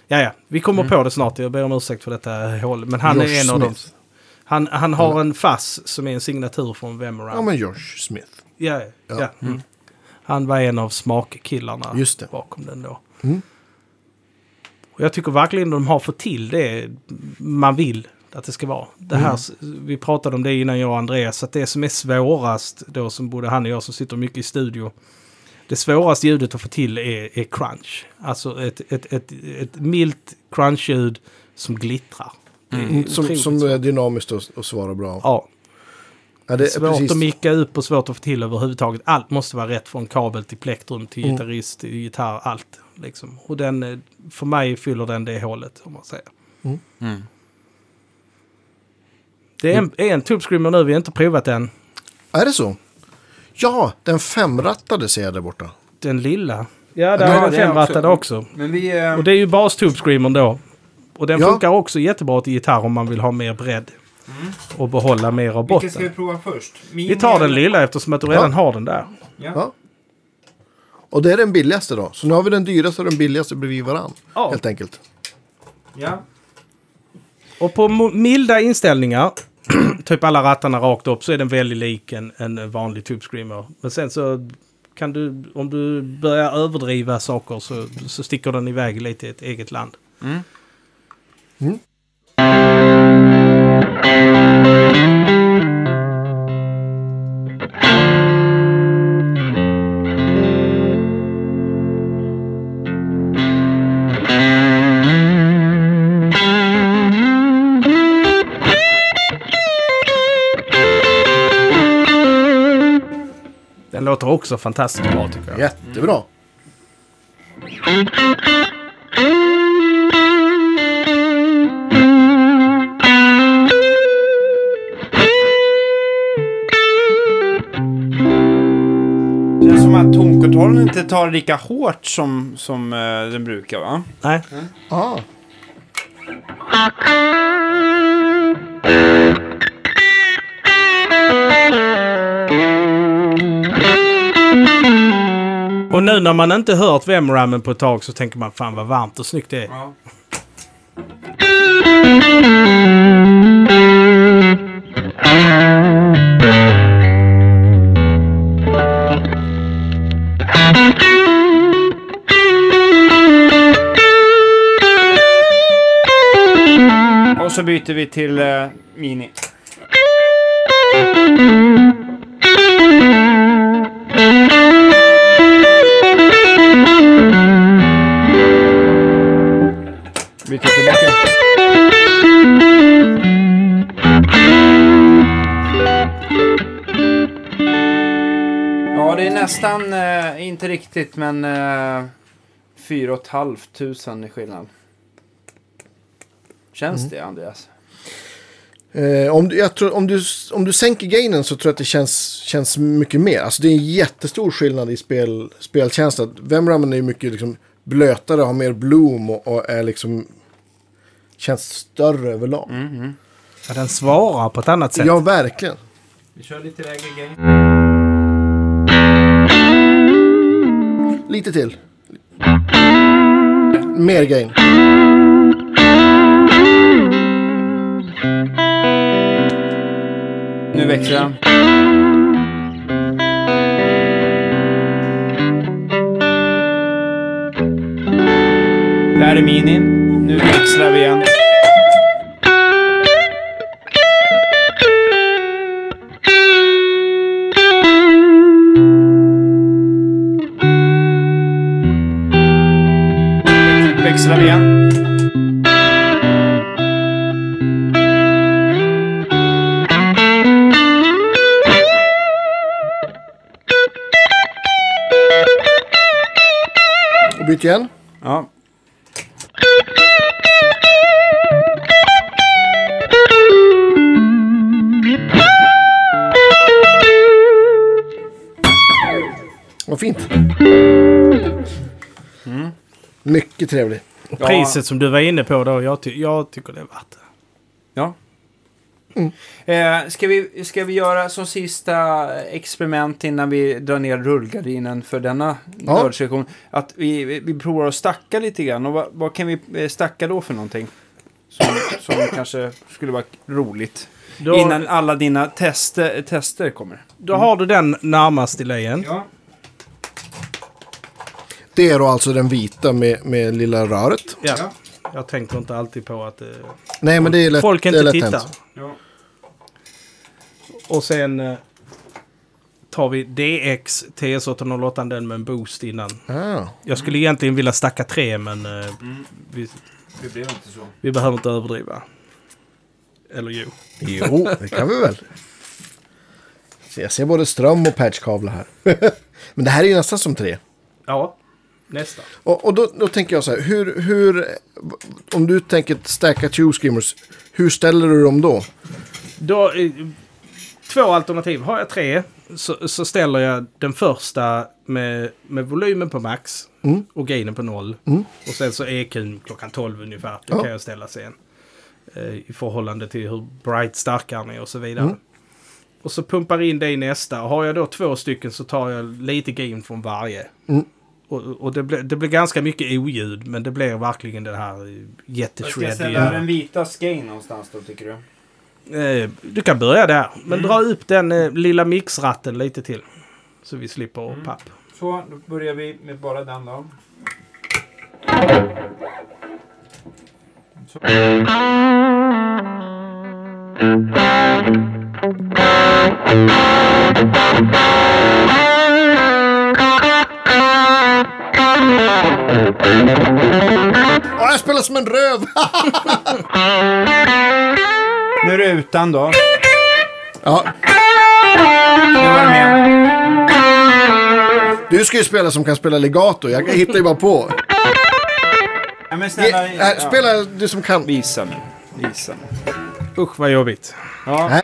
Ja, vi kommer på det snart. Jag ber om ursäkt för detta håll. Men han Josh är en Smith. Av dem. Han har en fass som är en signatur från Vemuram. Ja, men Josh Smith. Ja. Mm. Han var en av smakkillarna bakom den då. Mm. Och jag tycker verkligen de har fått till det man vill. Att det ska vara. Det här, vi pratade om det innan, jag och Andreas, att det som är svårast då, som både han och jag som sitter mycket i studio, det svåraste ljudet att få till är crunch. Alltså ett milt crunch-ljud som glittrar. Som är dynamiskt och svarar bra. Ja. Ja, det är svårt att micka upp och svårt att få till överhuvudtaget. Allt måste vara rätt, från kabel till plektrum till gitarrist, till gitarr, allt. Liksom. Och den, för mig fyller den det hålet, om man säger. Mm. Det är en Tube Screamer nu, vi har inte provat den. Är det så? Ja, den femrattade ser jag där borta. Den lilla. Ja, där har den femrattade också. Men och det är ju Bass Tube Screamer då. Och den funkar också jättebra till gitarr om man vill ha mer bredd. Och behålla mer av botten. Vilken ska vi prova först? Vi tar den lilla eftersom att du redan har den där. Ja. Och det är den billigaste då. Så nu har vi den dyraste och den billigaste bredvid varann. Ja. Helt enkelt. Ja. Och på milda inställningar, typ alla rattarna rakt upp, så är den väldigt lik en vanlig Tube Screamer. Men sen så kan du, om du börjar överdriva saker, så sticker den iväg lite i ett eget land. Låter också fantastiskt bra, tycker jag. Jättebra. Det är som att tonkontrollen inte tar lika hårt som den brukar, va? Nej. Ja. Och nu när man inte hört Vemuramen på ett tag så tänker man, fan vad varmt och snyggt det är. Ja. Och så byter vi till Mini. Nästan, inte riktigt, men 4 500 i skillnad. Känns det, Andreas? Om du sänker gainen så tror jag att det känns mycket mer. Alltså det är en jättestor skillnad i spelkänsla. Vemuramen är mycket liksom blötare, har mer bloom och är liksom, känns större överlag. Ja, den svarar på ett annat sätt. Ja, verkligen. Vi kör lite lägre gain. Lite till. Mer gain. Nu växlar han. Där är minin. Nu växlar vi igen. Växlar vi igen. Och byt igen. Ja. Vad fint. Mm. Mycket trevligt. Ja. Priset som du var inne på då, jag tycker det är värt det. Ja. Mm. Ska vi göra som sista experiment innan vi drar ner rullgardinen för denna nördsektion, att vi provar att stacka lite grann. Och vad kan vi stacka då för någonting som kanske skulle vara roligt då, innan alla dina tester kommer. Då har du den närmast i lejen. Ja. Det är då alltså den vita med lilla röret. Ja. Jag tänkte inte alltid på att nej, men det är lätt, folk inte tittar. Ja. Och sen tar vi DX TS808, den med en boost innan. Ah. Jag skulle egentligen vilja stacka 3, men vi blev inte så. Vi behöver inte överdriva. Eller jo, det kan vi väl. Så jag ser både ström och patchkablar här. Men det här är ju nästan som 3. Ja, nästa. Och då tänker jag så här, hur om du tänker stacka Tube Screamers, hur ställer du dem då? Då två alternativ. Har jag 3 så ställer jag den första med volymen på max och gainen på 0. Mm. Och sen så EQ:n klockan 12 ungefär. Det kan jag ställa sen. I förhållande till hur bright starkaren är och så vidare. Mm. Och så pumpar in det i nästa. Har jag då 2 stycken så tar jag lite gain från varje. Mm. Och det blir ganska mycket oljud, men det blir verkligen det här jätteshreddiga. Ska jag ställa den vita gain någonstans då, tycker du? Du kan börja där. Men dra upp den lilla mixratten lite till. Så vi slipper papp. Så, då börjar vi med bara den då. Så. Jag spelar som en röv. Nu är det utan då. Ja. Nu var det med. Du ska ju spela som kan spela legato. Jag hittar ju bara på. Ja, men snälla, spela du som kan. Visa mig. Usch, vad jobbigt. Ja.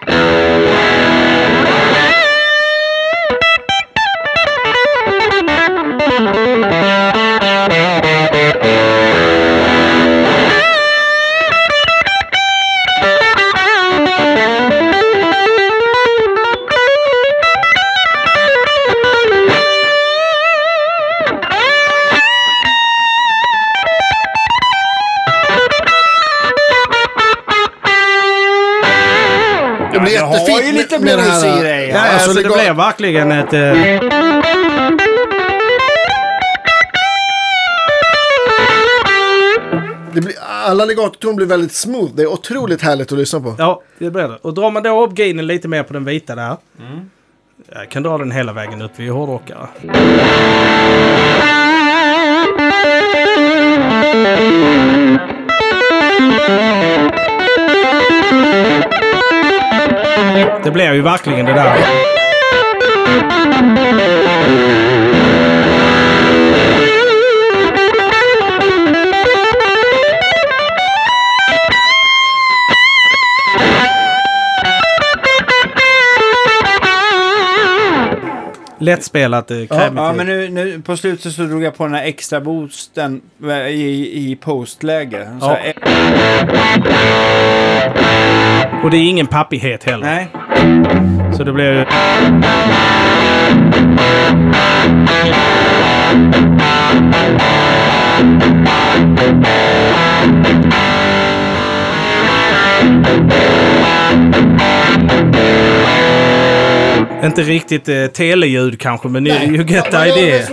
Med det här, ja, alltså det blev verkligen ett... Alla legato-ton blir väldigt smooth. Det är otroligt härligt att lyssna på. Ja, det blir det. Och drar man då upp gainen lite mer på den vita där. Mm. Jag kan dra den hela vägen ut vid hårdrockare. Det blev ju verkligen det där. Lätt spelat. Ja, men nu på slutet så drog jag på den här extra boosten i postläge. Så här. Och det är ingen pappighet heller. Nej. Så det blir... Inte riktigt teleljud kanske, men you get the idea.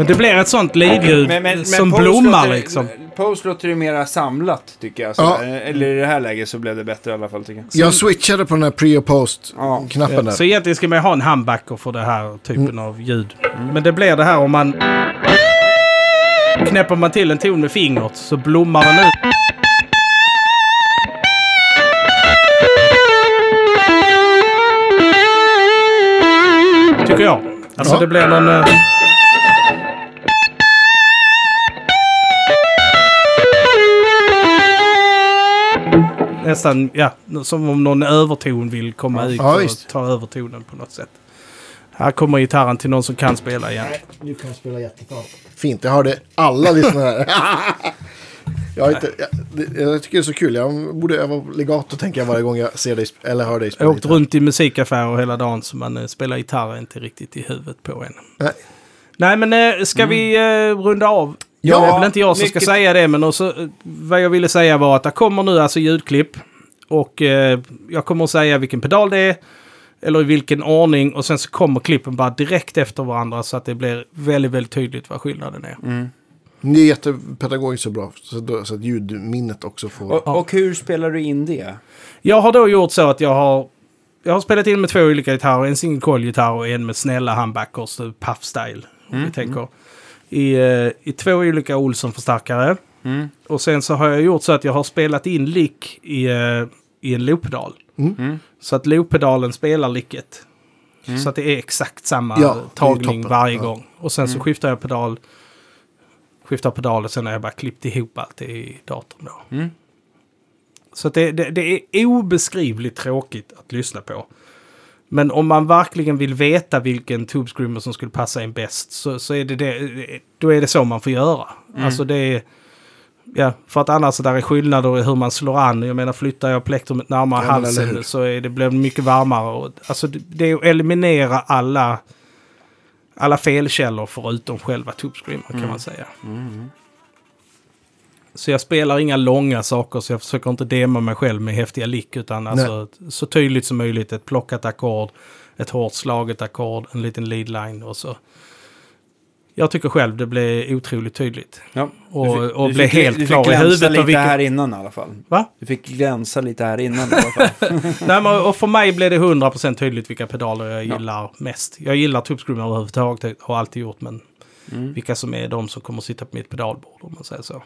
Men det blir ett sånt livljud som blommar liksom. Post låter ju mera samlat tycker jag. Ja. Eller i det här läget så blev det bättre i alla fall tycker jag. Jag switchade på den här pre- och post-knappen där. Så egentligen ska man ha en humbucker för den här typen av ljud. Mm. Men det blir det här om man knäpper man till en ton med fingret så blommar den ut. Tycker jag. Alltså det blir någon... nästan, ja, som om någon överton vill komma ut och ta övertonen på något sätt. Här kommer gitarren till någon som kan spela igen. Nej, du kan spela jättebra. Fint, jag hörde alla lyssnare här. Jag tycker det är så kul. Jag borde öva legato tänker jag varje gång jag ser dig eller hör dig spela. Jag åkte runt i musikaffärer hela dagen så man spelar gitarr inte riktigt i huvudet på en. Nej, men ska vi runda av? Ja, det är väl inte jag som ska säga det, men också, vad jag ville säga var att det kommer nu alltså ljudklipp och jag kommer att säga vilken pedal det är eller i vilken ordning och sen så kommer klippen bara direkt efter varandra så att det blir väldigt, väldigt tydligt vad skillnaden är. Mm. Det är jättepedagogiskt så bra så att ljudminnet också får... Och hur spelar du in det? Jag har då gjort så att jag har spelat in med två olika gitarrer, en single-coil-gitarr och en med snälla humbuckers, puff-style, om vi tänker... I två olika Olsson-förstärkare. Och sen så har jag gjort så att jag har spelat in lick i en loop-pedal. Så att loop-pedalen spelar licket. Så att det är exakt samma tagning varje gång. Och sen så skiftar jag pedal. Skiftar pedalen sen har jag bara klippt ihop allt i datorn då. Så att det är obeskrivligt tråkigt att lyssna på. Men om man verkligen vill veta vilken Tube Screamer som skulle passa in bäst så är då är det så man får göra. Alltså det är, för att annars så där är skillnader i hur man slår an. Jag menar flyttar jag plektrumet närmare halsen så är det blir mycket varmare. Och, alltså det är att eliminera alla felkällor förutom själva Tube Screamer kan man säga. Så jag spelar inga långa saker så jag försöker inte dema mig själv med häftiga lick utan alltså så tydligt som möjligt ett plockat ackord, ett hårt slaget ackord, en liten leadline och så. Jag tycker själv det blir otroligt tydligt. Ja. Och blir helt klar i huvudet. Du fick lite här innan i alla fall. Va? Du fick glänsa lite här innan i alla fall. Nej, men, och för mig blev det 100% tydligt vilka pedaler jag gillar mest. Jag gillar Tube Screamer överhuvudtaget, har alltid gjort men vilka som är de som kommer sitta på mitt pedalbord om man säger så.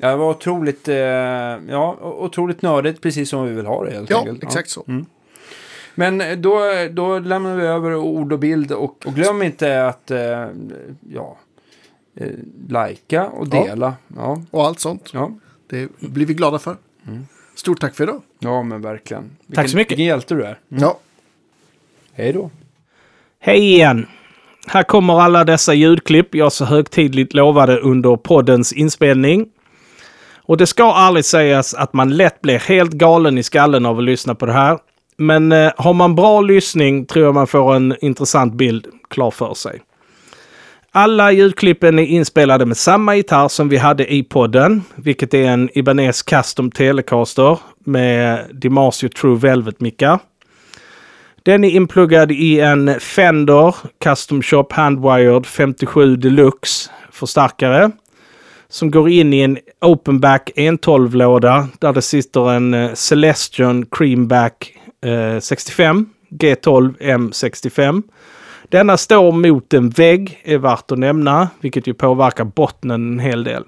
Ja, det var otroligt otroligt nördigt precis som vi vill ha det helt enkelt. Exakt så. Men då lämnar vi över ord och bild och glöm inte att likea och dela och allt sånt. Ja. Det blir vi glada för. Stort tack för idag. Ja, men verkligen. Tack så mycket. Vilken hjälte du är. Ja. Hej då. Hej igen. Här kommer alla dessa ljudklipp jag så högtidligt lovade under poddens inspelning. Och det ska aldrig sägas att man lätt blir helt galen i skallen av att lyssna på det här. Men har man bra lyssning tror jag man får en intressant bild klar för sig. Alla ljudklippen är inspelade med samma gitarr som vi hade i podden. Vilket är en Ibanez Custom Telecaster med DiMarzio True Velvet-mickar. Den är inpluggad i en Fender Custom Shop Handwired 57 Deluxe förstärkare som går in i en Openback 112-låda där det sitter en Celestion Creamback 65 G12M65. Denna står mot en vägg är värt att nämna vilket ju påverkar bottnen en hel del.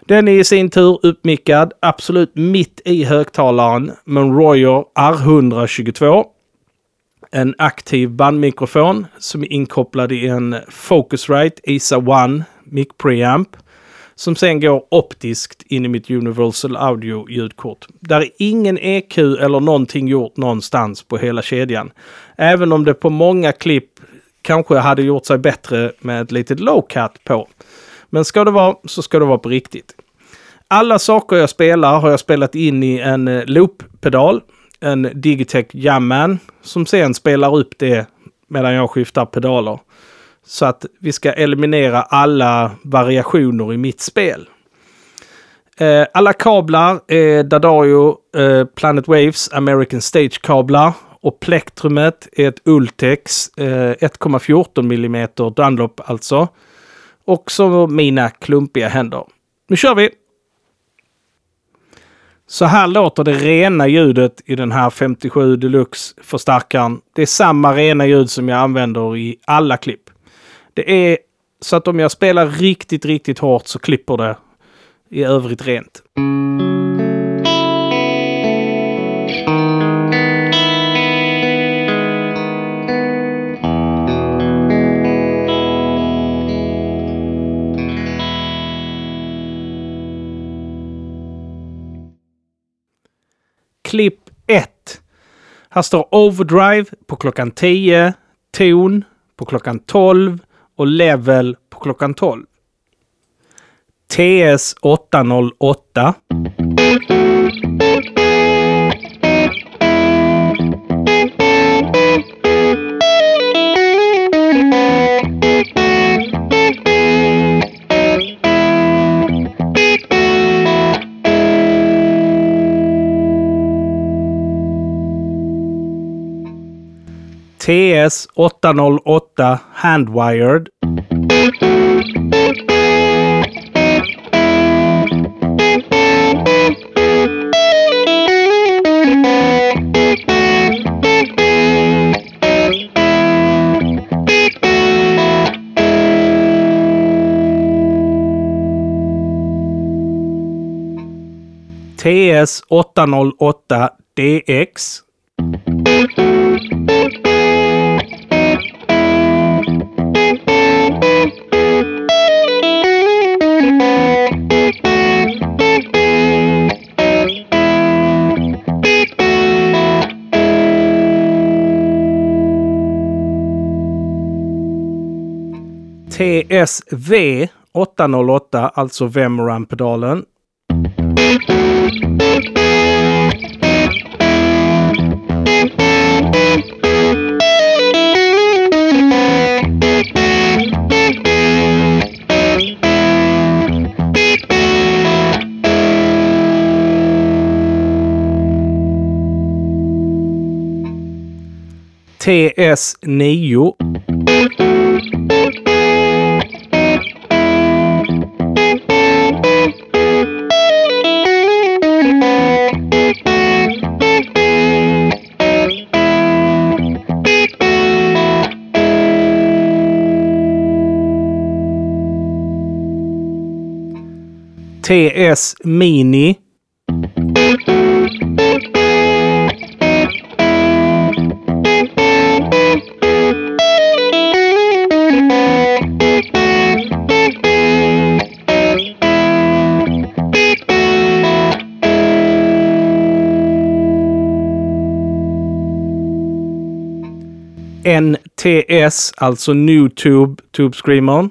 Den är i sin tur uppmickad absolut mitt i högtalaren Royer R122. En aktiv bandmikrofon som är inkopplad i en Focusrite ISA 1 mic preamp som sen går optiskt in i mitt Universal Audio ljudkort. Där är ingen EQ eller någonting gjort någonstans på hela kedjan. Även om det på många klipp kanske hade gjort sig bättre med ett litet low cut på. Men ska det vara så ska det vara på riktigt. Alla saker jag spelar har jag spelat in i en loop-pedal. En Digitech Jamman som sen spelar upp det medan jag skiftar pedaler. Så att vi ska eliminera alla variationer i mitt spel. Alla kablar är Dadario Planet Waves American Stage kablar och plektrumet är ett Ultex 1,14 mm Dunlop alltså. Och så mina klumpiga händer. Nu kör vi! Så här låter det rena ljudet i den här 57 Deluxe-förstärkaren. Det är samma rena ljud som jag använder i alla klipp. Det är så att om jag spelar riktigt, riktigt hårt så klipper det i övrigt rent. Klipp 1. Här står overdrive på klockan 10, ton på klockan 12 och level på klockan 12. TS808. TS808 handwired. TS808DX. TSV808, alltså Vemuram-pedalen. TS9. TS Mini. NTS, alltså New Tube Screamer.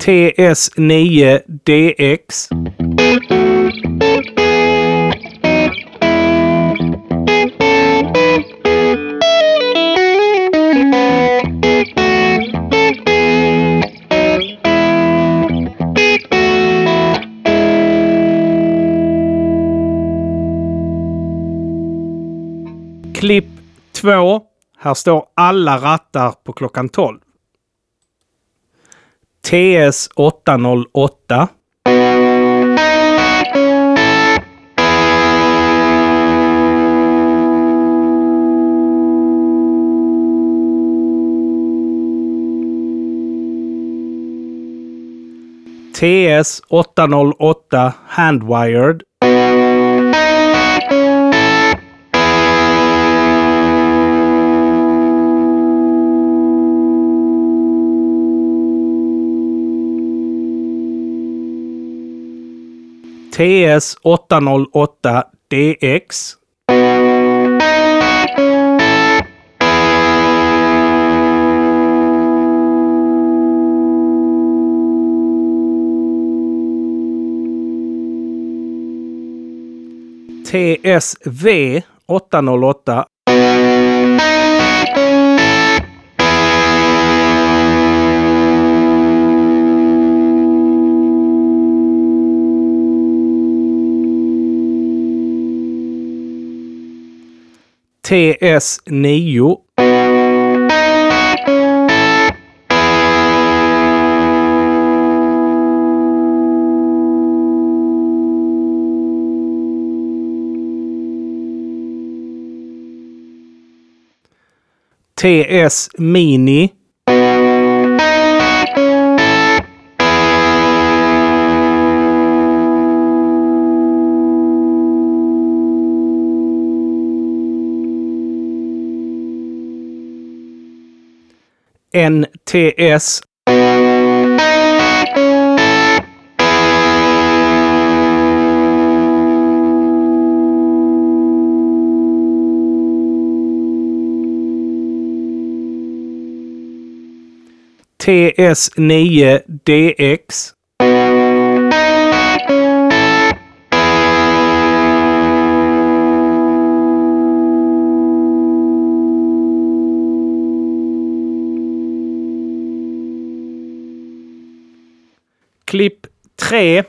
TS9DX. Klipp 2. Här står alla rattar på klockan 12. TS808. TS808 handwired. TS808DX. TSV808. TS9. TS Mini. NTS. TS9DX. Klipp 3,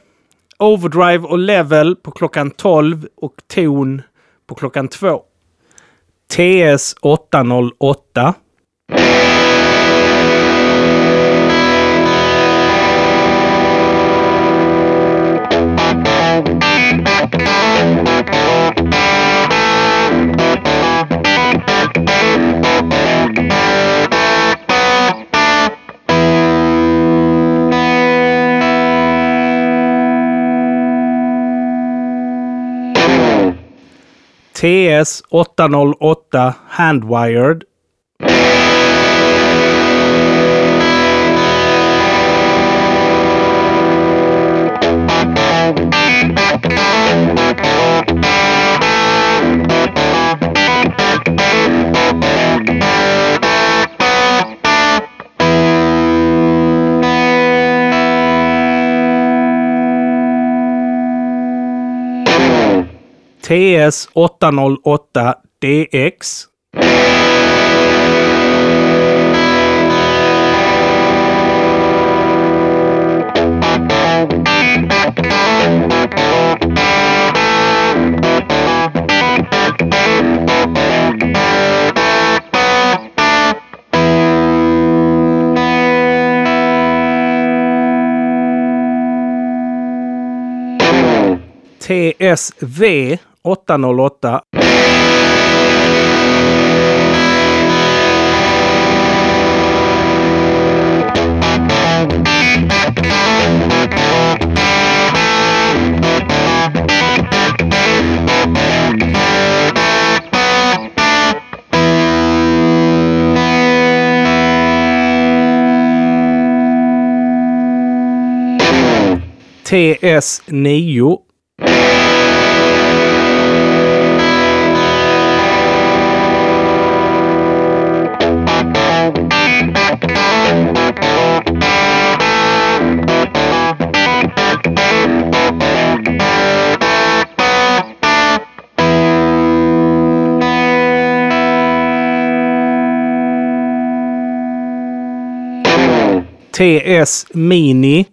overdrive och level på klockan 12 och ton på klockan 2. TS808. TS808 Handwired. TS808DX. TSV 808. TS9. TS Mini.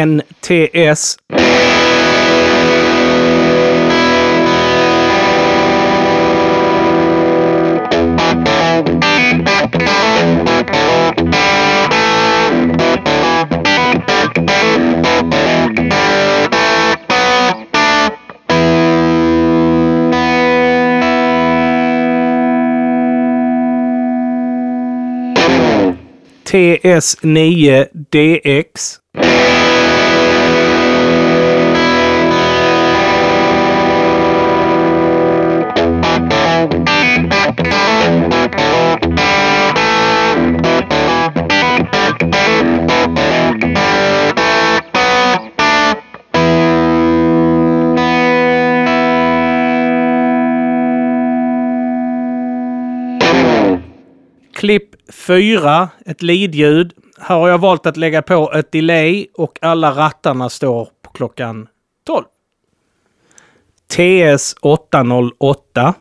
NTS. TS9DX. Klipp 4, ett leadljud. Här har jag valt att lägga på ett delay och alla rattarna står på klockan 12. TS808.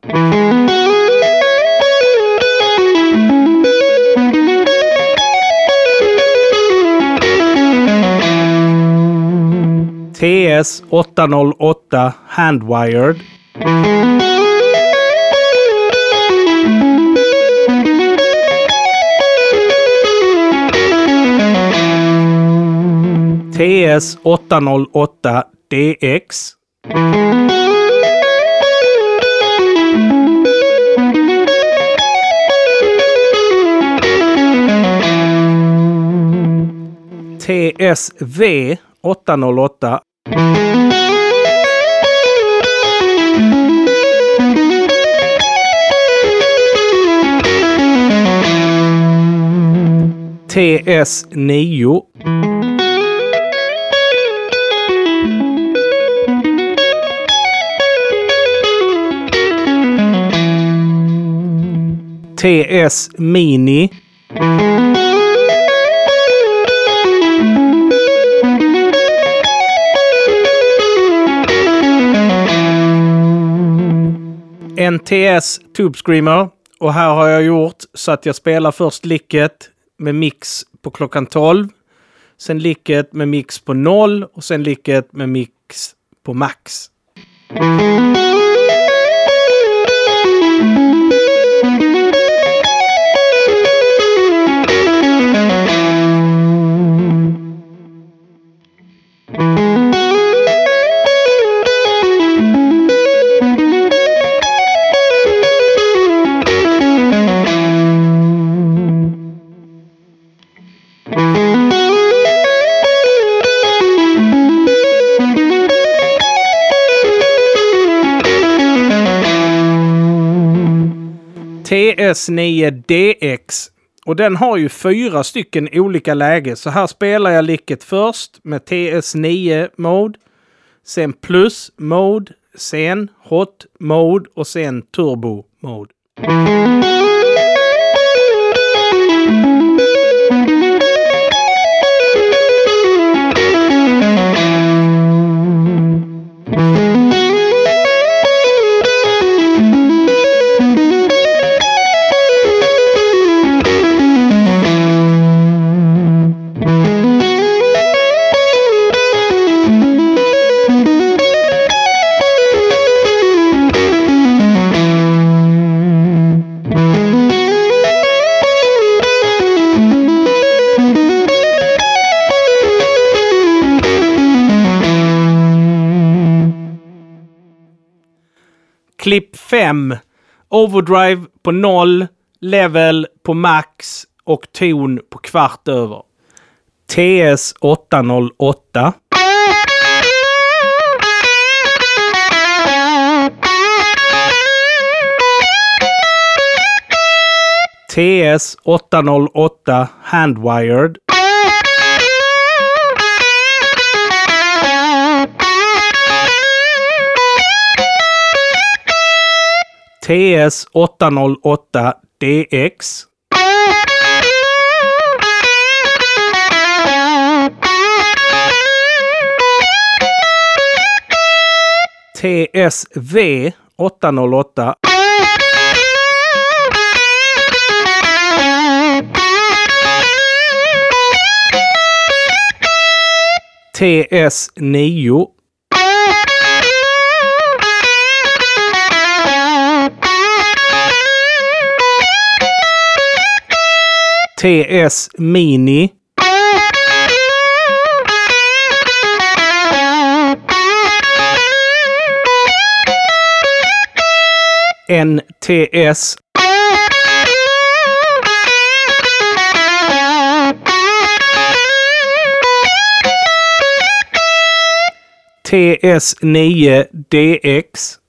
TS808 Handwired. TS808DX. TSV808. TS9. TS Mini. NTS Tube Screamer, och här har jag gjort så att jag spelar först licket med mix på klockan 12, sen licket med mix på 0 och sen licket med mix på max. TS9DX, och den har ju 4 stycken olika läge, så här spelar jag licket först med TS9 mode, sen plus mode, sen hot mode och sen turbo mode. Klipp 5. Overdrive på 0, level på max och ton på kvart över. TS808. TS808 Handwired. TS808DX. TSV808. TS9. TS Mini. NTS. TS9DX.